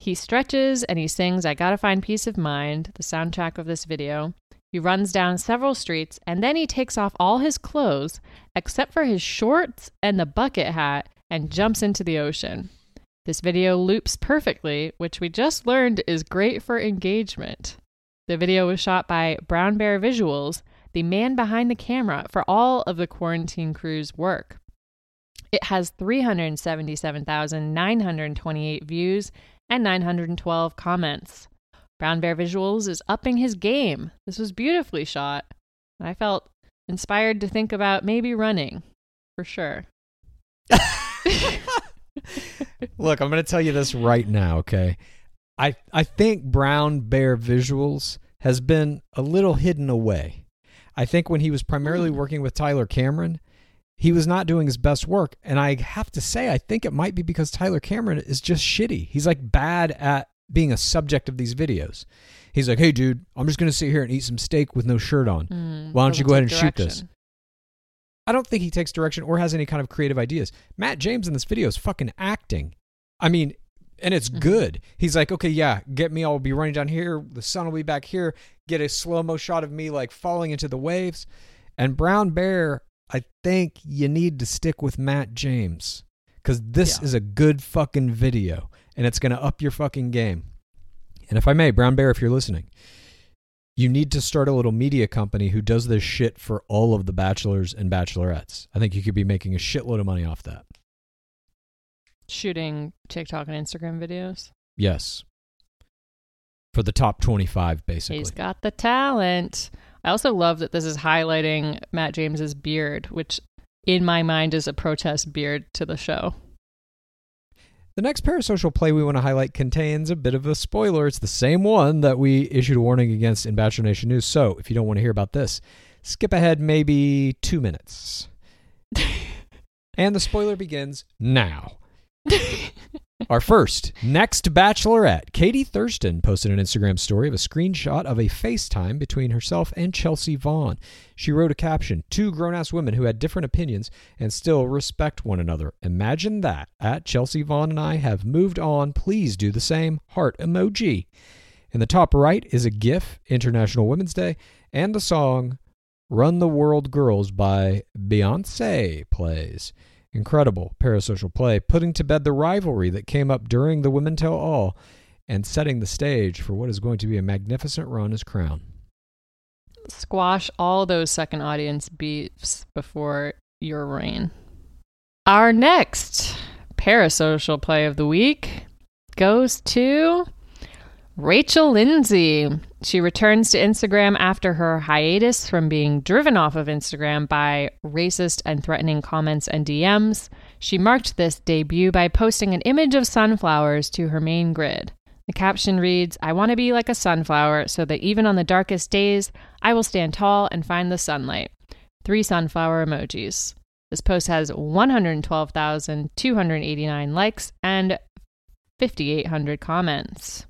He stretches and he sings "I Gotta Find Peace of Mind," the soundtrack of this video. He runs down several streets and then he takes off all his clothes except for his shorts and the bucket hat and jumps into the ocean. This video loops perfectly, which we just learned is great for engagement. The video was shot by Brown Bear Visuals, the man behind the camera for all of the quarantine crew's work. It has 377,928 views and 912 comments. Brown Bear Visuals is upping his game. This was beautifully shot. I felt inspired to think about maybe running, for sure. Look, I'm going to tell you this right now, okay? I think Brown Bear Visuals has been a little hidden away. I think when he was primarily working with Tyler Cameron, he was not doing his best work. And I have to say, I think it might be because Tyler Cameron is just shitty. He's like bad at being a subject of these videos. He's like, hey, dude, I'm just going to sit here and eat some steak with no shirt on. Why don't you go ahead and shoot this? I don't think he takes direction or has any kind of creative ideas. Matt James in this video is fucking acting. I mean, and it's good. He's like, okay, yeah, get me. I'll be running down here. The sun will be back here. Get a slow-mo shot of me like falling into the waves. And Brown Bear, I think you need to stick with Matt James because this is a good fucking video and it's going to up your fucking game. And if I may, Brown Bear, if you're listening, you need to start a little media company who does this shit for all of the bachelors and bachelorettes. I think you could be making a shitload of money off that. Shooting TikTok and Instagram videos? Yes. For the top 25, basically. He's got the talent. I also love that this is highlighting Matt James's beard, which in my mind is a protest beard to the show. The next parasocial play we want to highlight contains a bit of a spoiler. It's the same one that we issued a warning against in Bachelor Nation News. So if you don't want to hear about this, skip ahead maybe 2 minutes. And the spoiler begins now. Our first, next bachelorette, Katie Thurston, posted an Instagram story of a screenshot of a FaceTime between herself and Chelsea Vaughn. She wrote a caption, two grown-ass women who had different opinions and still respect one another. Imagine that. At Chelsea Vaughn and I have moved on. Please do the same. Heart emoji. In the top right is a GIF, International Women's Day, and the song Run the World Girls by Beyonce plays. Incredible parasocial play, putting to bed the rivalry that came up during the Women Tell All and setting the stage for what is going to be a magnificent run as crown. Squash all those second audience beefs before your reign. Our next parasocial play of the week goes to Rachel Lindsay. She returns to Instagram after her hiatus from being driven off of Instagram by racist and threatening comments and DMs. She marked this debut by posting an image of sunflowers to her main grid. The caption reads, "I want to be like a sunflower so that even on the darkest days, I will stand tall and find the sunlight." 3 sunflower emojis. This post has 112,289 likes and 5,800 comments.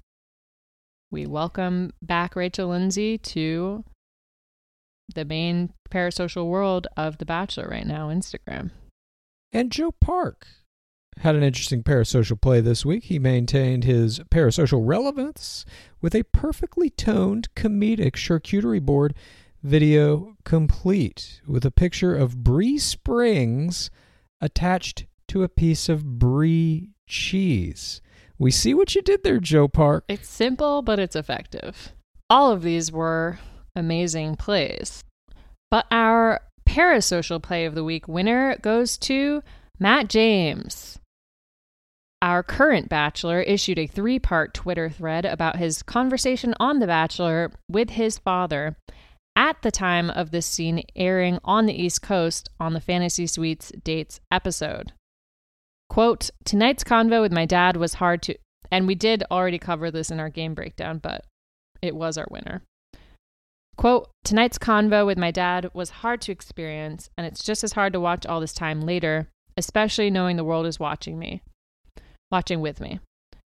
We welcome back Rachel Lindsay to the main parasocial world of The Bachelor right now, Instagram. And Joe Park had an interesting parasocial play this week. He maintained his parasocial relevance with a perfectly toned comedic charcuterie board video complete with a picture of Bri Springs attached to a piece of Brie cheese. We see what you did there, Joe Park. It's simple, but it's effective. All of these were amazing plays. But our parasocial play of the week winner goes to Matt James. Our current Bachelor issued a 3-part Twitter thread about his conversation on The Bachelor with his father at the time of this scene airing on the East Coast on the Fantasy Suites Dates episode. Quote, "Tonight's convo with my dad was hard to," and we did already cover this in our game breakdown, but it was our winner. Quote, "Tonight's convo with my dad was hard to experience, and it's just as hard to watch all this time later, especially knowing the world is watching with me.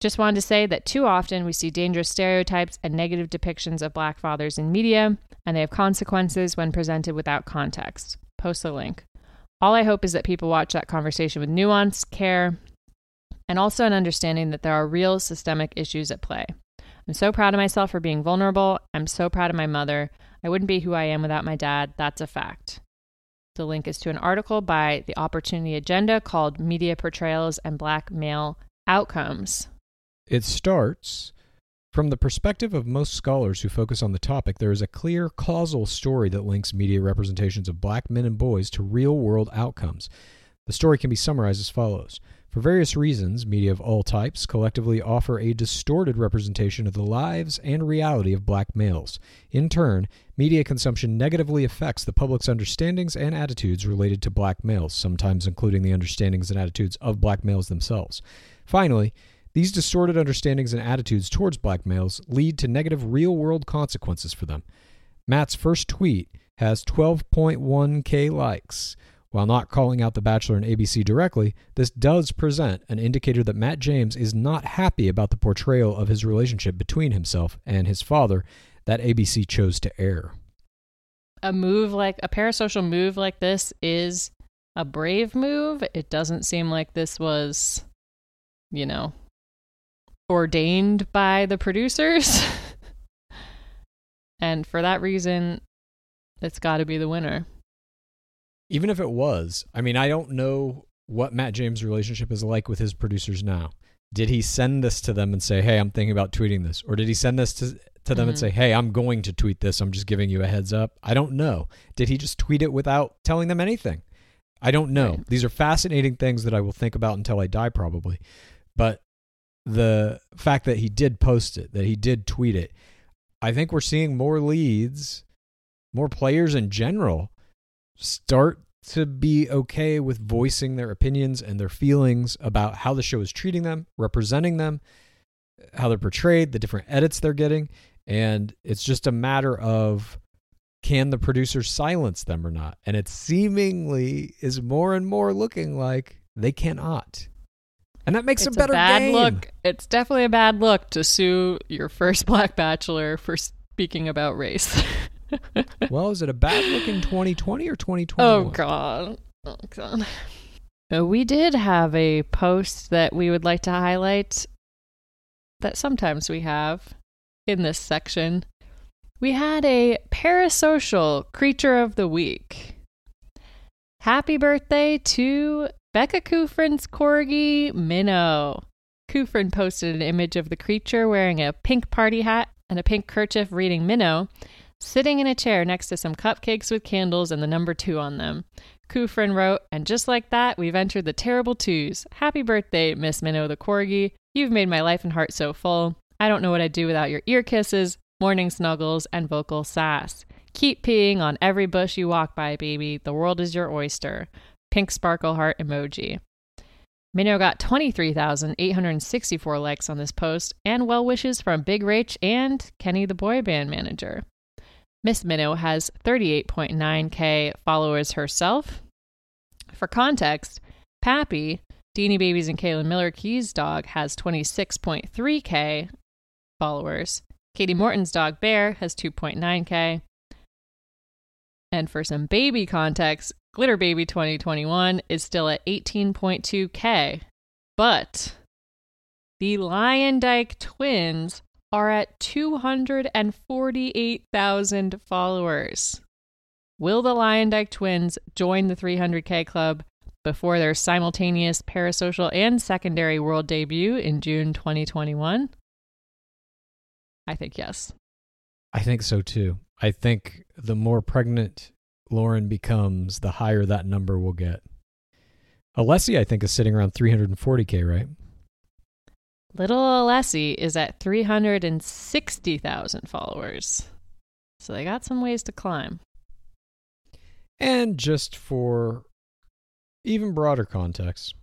Just wanted to say that too often we see dangerous stereotypes and negative depictions of Black fathers in media, and they have consequences when presented without context." Post the link. All I hope is that people watch that conversation with nuance, care, and also an understanding that there are real systemic issues at play. I'm so proud of myself for being vulnerable. I'm so proud of my mother. I wouldn't be who I am without my dad. That's a fact. The link is to an article by The Opportunity Agenda called Media Portrayals and Black Male Outcomes. It starts, "From the perspective of most scholars who focus on the topic, there is a clear causal story that links media representations of Black men and boys to real-world outcomes. The story can be summarized as follows. For various reasons, media of all types collectively offer a distorted representation of the lives and reality of black males. In turn, media consumption negatively affects the public's understandings and attitudes related to black males, sometimes including the understandings and attitudes of black males themselves. Finally, these distorted understandings and attitudes towards black males lead to negative real-world consequences for them. Matt's first tweet has 12.1K likes. While not calling out The Bachelor and ABC directly, this does present an indicator that Matt James is not happy about the portrayal of his relationship between himself and his father that ABC chose to air. A parasocial move like this is a brave move. It doesn't seem like this was, ordained by the producers. And for that reason, it's got to be the winner. Even if it was, I don't know what Matt James' relationship is like with his producers now. Did he send this to them and say, hey, I'm thinking about tweeting this? Or did he send this to them and say, hey, I'm going to tweet this. I'm just giving you a heads up. I don't know. Did he just tweet it without telling them anything? I don't know. Right. These are fascinating things that I will think about until I die probably. But the fact that he did post it, that he did tweet it, I think we're seeing more leads, more players in general, start to be okay with voicing their opinions and their feelings about how the show is treating them, representing them, how they're portrayed, the different edits they're getting. And it's just a matter of, can the producer silence them or not? And it seemingly is more and more looking like they cannot. And that makes it's a better bad game. Look. It's definitely a bad look to sue your first Black Bachelor for speaking about race. Well, is it a bad look in 2020 or 2021? Oh, God. We did have a post that we would like to highlight that sometimes we have in this section. We had a parasocial creature of the week. Happy birthday to Becca Kufrin's corgi, Minnow. Kufrin posted an image of the creature wearing a pink party hat and a pink kerchief reading Minnow, sitting in a chair next to some cupcakes with candles and the number 2 on them. Kufrin wrote, and just like that, we've entered the terrible twos. Happy birthday, Miss Minnow the Corgi. You've made my life and heart so full. I don't know what I'd do without your ear kisses, morning snuggles, and vocal sass. Keep peeing on every bush you walk by, baby. The world is your oyster. Pink sparkle heart emoji. Minnow got 23,864 likes on this post, and well wishes from Big Rach and Kenny the boy band manager. Miss Minnow has 38.9K followers herself. For context, Pappy, Deanie Babies and Kaylin Miller Key's dog, has 26.3K followers. Katie Morton's dog, Bear, has 2.9K. And for some baby context, Glitter Baby 2021 is still at 18.2K. But the Leyendijk twins are at 248,000 followers. Will the Leyendijk twins join the 300K club before their simultaneous parasocial and secondary world debut in June 2021? I think yes. I think so too. I think the more pregnant Lauren becomes, the higher that number will get. Alessi, I think, is sitting around 340K, right? Little Alessi is at 360,000 followers. So they got some ways to climb. And just for even broader context,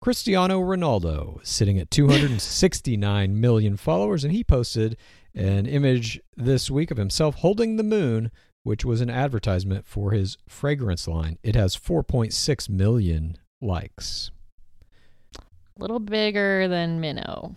Cristiano Ronaldo is sitting at 269 million followers, and he posted an image this week of himself holding the moon, which was an advertisement for his fragrance line. It has 4.6 million likes. Little bigger than Minnow.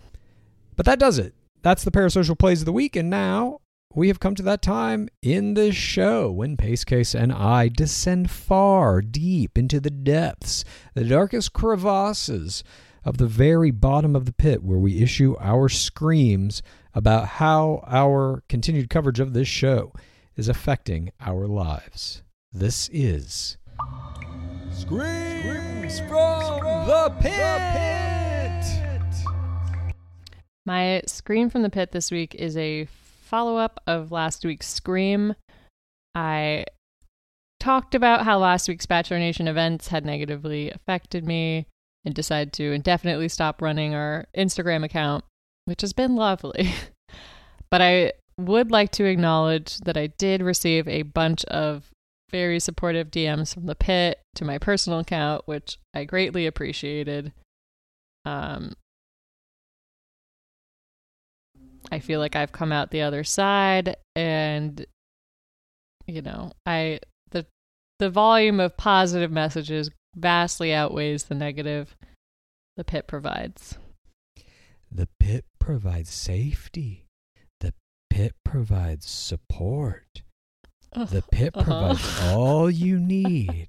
But that does it. That's the Parasocial Plays of the Week, and now we have come to that time in this show when Pacecase and I descend far deep into the depths, the darkest crevasses of the very bottom of the pit, where we issue our screams about how our continued coverage of this show is affecting our lives. This is Screams from the Pit! My Scream from the Pit this week is a follow-up of last week's Scream. I talked about how last week's Bachelor Nation events had negatively affected me and decide to indefinitely stop running our Instagram account, which has been lovely. But I would like to acknowledge that I did receive a bunch of very supportive DMs from the pit to my personal account, which I greatly appreciated. I feel like I've come out the other side, and you know, the volume of positive messages vastly outweighs the negative the pit provides. The pit provides safety. The pit provides support. The pit provides all you need.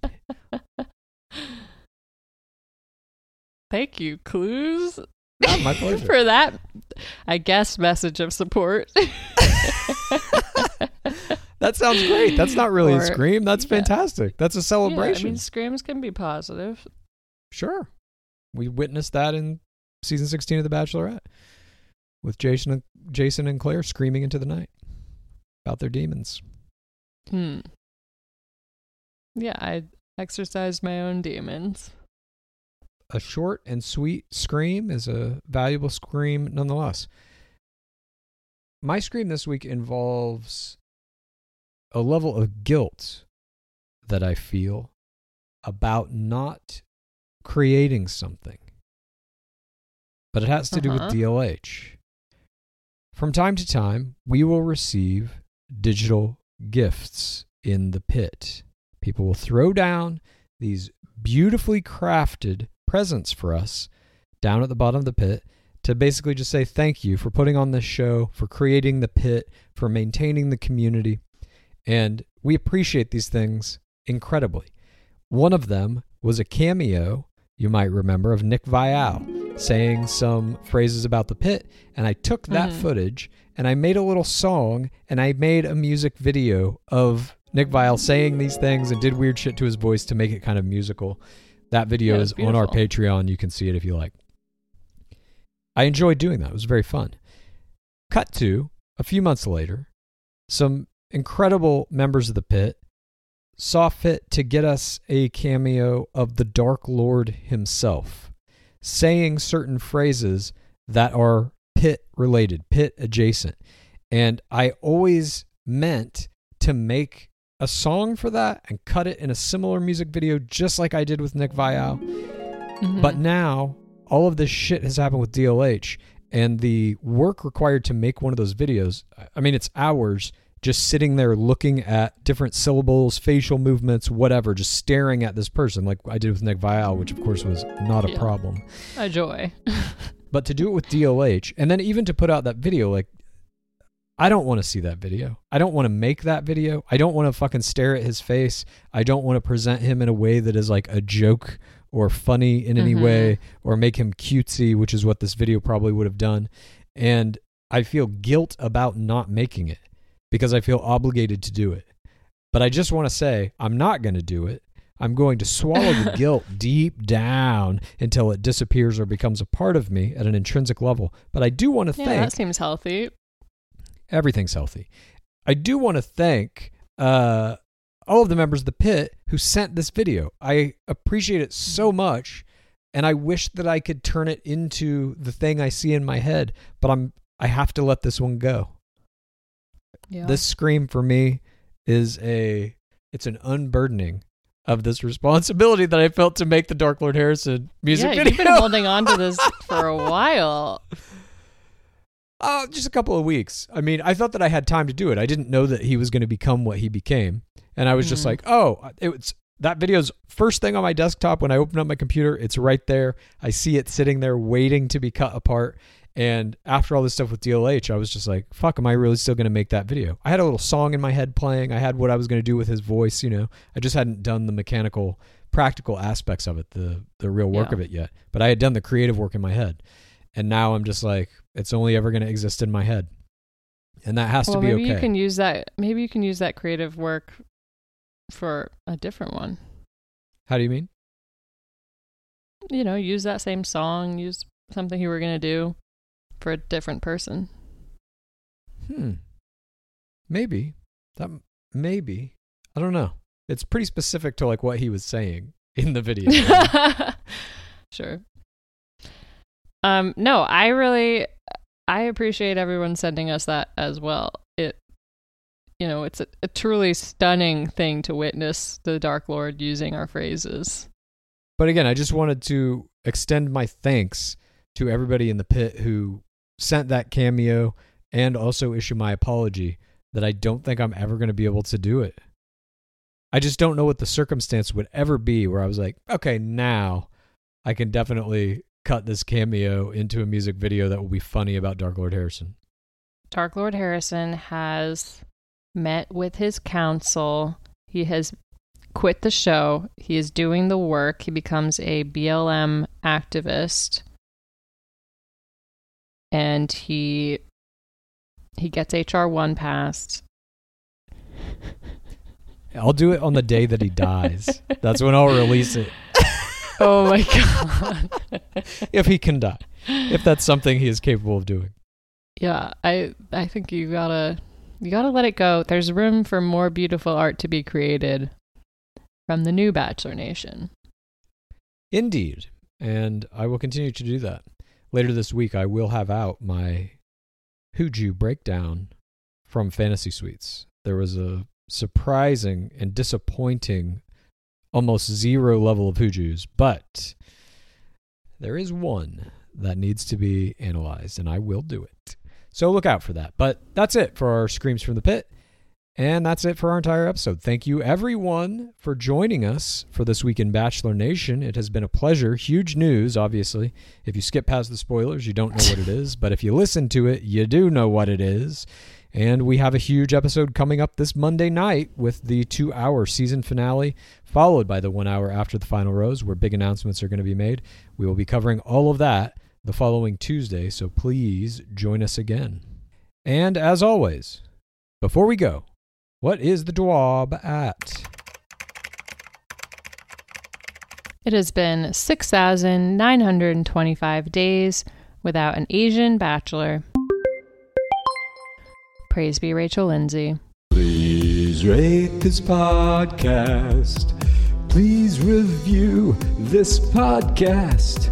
Thank you, Clues. Not my pleasure. For that, I guess, message of support. That sounds great. That's not really a scream. That's fantastic. That's a celebration. Yeah, I mean, screams can be positive. Sure. We witnessed that in season 16 of The Bachelorette with Jason and Claire screaming into the night about their demons. Yeah, I exercised my own demons. A short and sweet scream is a valuable scream nonetheless. My scream this week involves a level of guilt that I feel about not creating something. But it has to do with DLH. From time to time, we will receive digital gifts in the pit. People will throw down these beautifully crafted presents for us down at the bottom of the pit to basically just say thank you for putting on this show, for creating the pit, for maintaining the community. And we appreciate these things incredibly. One of them was a cameo, you might remember, of Nick Viall saying some phrases about the pit. And I took that footage and I made a little song and I made a music video of Nick Viall saying these things and did weird shit to his voice to make it kind of musical. That video is beautiful. On our Patreon. You can see it if you like. I enjoyed doing that. It was very fun. Cut to, a few months later, some incredible members of the pit saw fit to get us a cameo of the Dark Lord himself, saying certain phrases that are pit-related, pit-adjacent. And I always meant to make a song for that and cut it in a similar music video just like I did with Nick Viall. But now all of this shit has happened with DLH and the work required to make one of those videos. I mean, it's hours just sitting there looking at different syllables, facial movements, whatever, just staring at this person like I did with Nick Viall, which of course was not a problem. A joy. But to do it with DLH and then even to put out that video, like, I don't want to see that video. I don't want to make that video. I don't want to fucking stare at his face. I don't want to present him in a way that is like a joke or funny in any way or make him cutesy, which is what this video probably would have done. And I feel guilt about not making it because I feel obligated to do it. But I just want to say I'm not going to do it. I'm going to swallow the guilt deep down until it disappears or becomes a part of me at an intrinsic level. But I do want to thank... Yeah, that seems healthy. Everything's healthy. I do want to thank all of the members of the pit who sent this video. I appreciate it so much, and I wish that I could turn it into the thing I see in my head, but I have to let this one go. Yeah. This scream for me is an unburdening of this responsibility that I felt to make the Dark Lord Harrison music video. You've been holding on to this for a while. Just a couple of weeks. I mean, I thought that I had time to do it. I didn't know that he was going to become what he became. And I was just like, that video's first thing on my desktop. When I open up my computer, it's right there. I see it sitting there waiting to be cut apart. And after all this stuff with DLH, I was just like, fuck, am I really still going to make that video? I had a little song in my head playing. I had what I was going to do with his voice, you know. I just hadn't done the mechanical, practical aspects of it, the real work of it yet. But I had done the creative work in my head. And now I'm just like, it's only ever going to exist in my head. And that has to be okay. Maybe you can use that creative work for a different one. How do you mean? You know, use that same song, use something you were going to do for a different person. Maybe. Maybe. I don't know. It's pretty specific to like what he was saying in the video. Sure. No, I appreciate everyone sending us that as well. You know, it's a truly stunning thing to witness the Dark Lord using our phrases. But again, I just wanted to extend my thanks to everybody in the pit who sent that cameo, and also issue my apology that I don't think I'm ever going to be able to do it. I just don't know what the circumstance would ever be where I was like, okay, now I can definitely cut this cameo into a music video that will be funny about Dark Lord Harrison. Dark Lord Harrison has met with his counsel. He has quit the show. He is doing the work. He becomes a BLM activist. And he gets HR1 passed. I'll do it on the day that he dies. That's when I'll release it. Oh my God. If he can die. If that's something he is capable of doing. Yeah, I think you gotta let it go. There's room for more beautiful art to be created from the new Bachelor Nation. Indeed. And I will continue to do that. Later this week, I will have out my Hooju breakdown from Fantasy Suites. There was a surprising and disappointing almost zero level of Hoojus, but there is one that needs to be analyzed, and I will do it. So look out for that. But that's it for our Screams from the Pit. And that's it for our entire episode. Thank you, everyone, for joining us for This Week in Bachelor Nation. It has been a pleasure. Huge news, obviously. If you skip past the spoilers, you don't know what it is. But if you listen to it, you do know what it is. And we have a huge episode coming up this Monday night with the 2-hour season finale, followed by the 1 hour after the final rose, where big announcements are going to be made. We will be covering all of that the following Tuesday, so please join us again. And as always, before we go, what is the dwob at? It has been 6,925 days without an Asian bachelor. Praise be Rachel Lindsay. Please rate this podcast. Please review this podcast.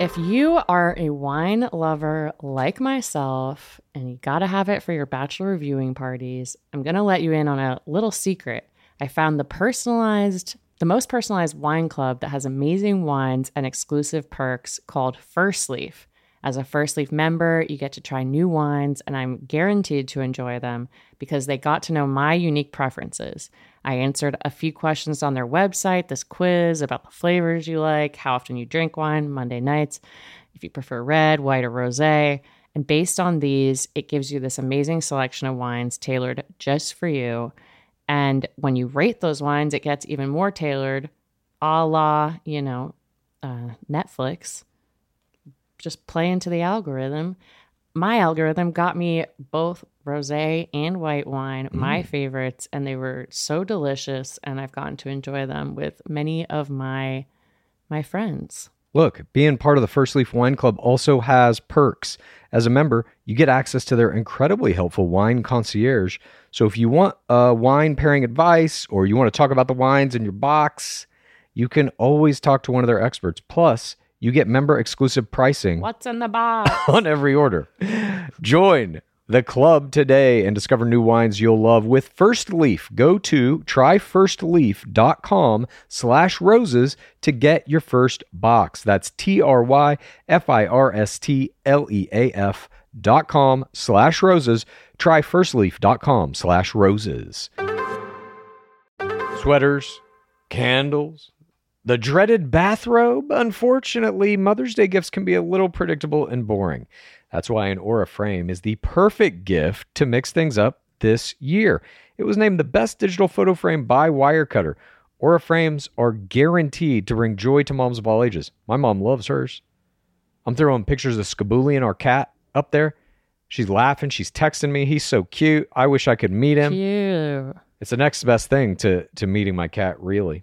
If you are a wine lover like myself and you gotta have it for your bachelor viewing parties, I'm gonna let you in on a little secret. I found the most personalized wine club that has amazing wines and exclusive perks called First Leaf. As a First Leaf member, you get to try new wines, and I'm guaranteed to enjoy them because they got to know my unique preferences. I answered a few questions on their website, this quiz about the flavors you like, how often you drink wine, Monday nights, if you prefer red, white, or rosé. And based on these, it gives you this amazing selection of wines tailored just for you. And when you rate those wines, it gets even more tailored, a la, Netflix. Just play into the algorithm. My algorithm got me both rosé and white wine, my favorites, and they were so delicious, and I've gotten to enjoy them with many of my friends. Look, being part of the First Leaf Wine Club also has perks. As a member, you get access to their incredibly helpful wine concierge. So if you want wine pairing advice, or you want to talk about the wines in your box, you can always talk to one of their experts. Plus, you get member-exclusive pricing. What's in the box? On every order. Join the club today and discover new wines you'll love with First Leaf. Go to tryfirstleaf.com/roses to get your first box. that's tryfirstleaf.com/roses. tryfirstleaf.com/roses. Sweaters, candles, the dreaded bathrobe. Unfortunately, Mother's Day gifts can be a little predictable and boring. That's why an Aura frame is the perfect gift to mix things up this year. It was named the best digital photo frame by Wirecutter. Aura frames are guaranteed to bring joy to moms of all ages. My mom loves hers. I'm throwing pictures of Skaboolian, our cat, up there. She's laughing. She's texting me. He's so cute. I wish I could meet him. Cute. It's the next best thing to meeting my cat, really.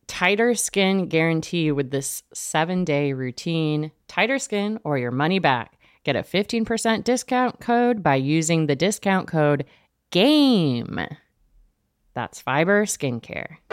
tighter skin guarantee with this 7-day routine. Tighter skin or your money back. Get a 15% discount code by using the discount code GAME. That's Fiber Skincare.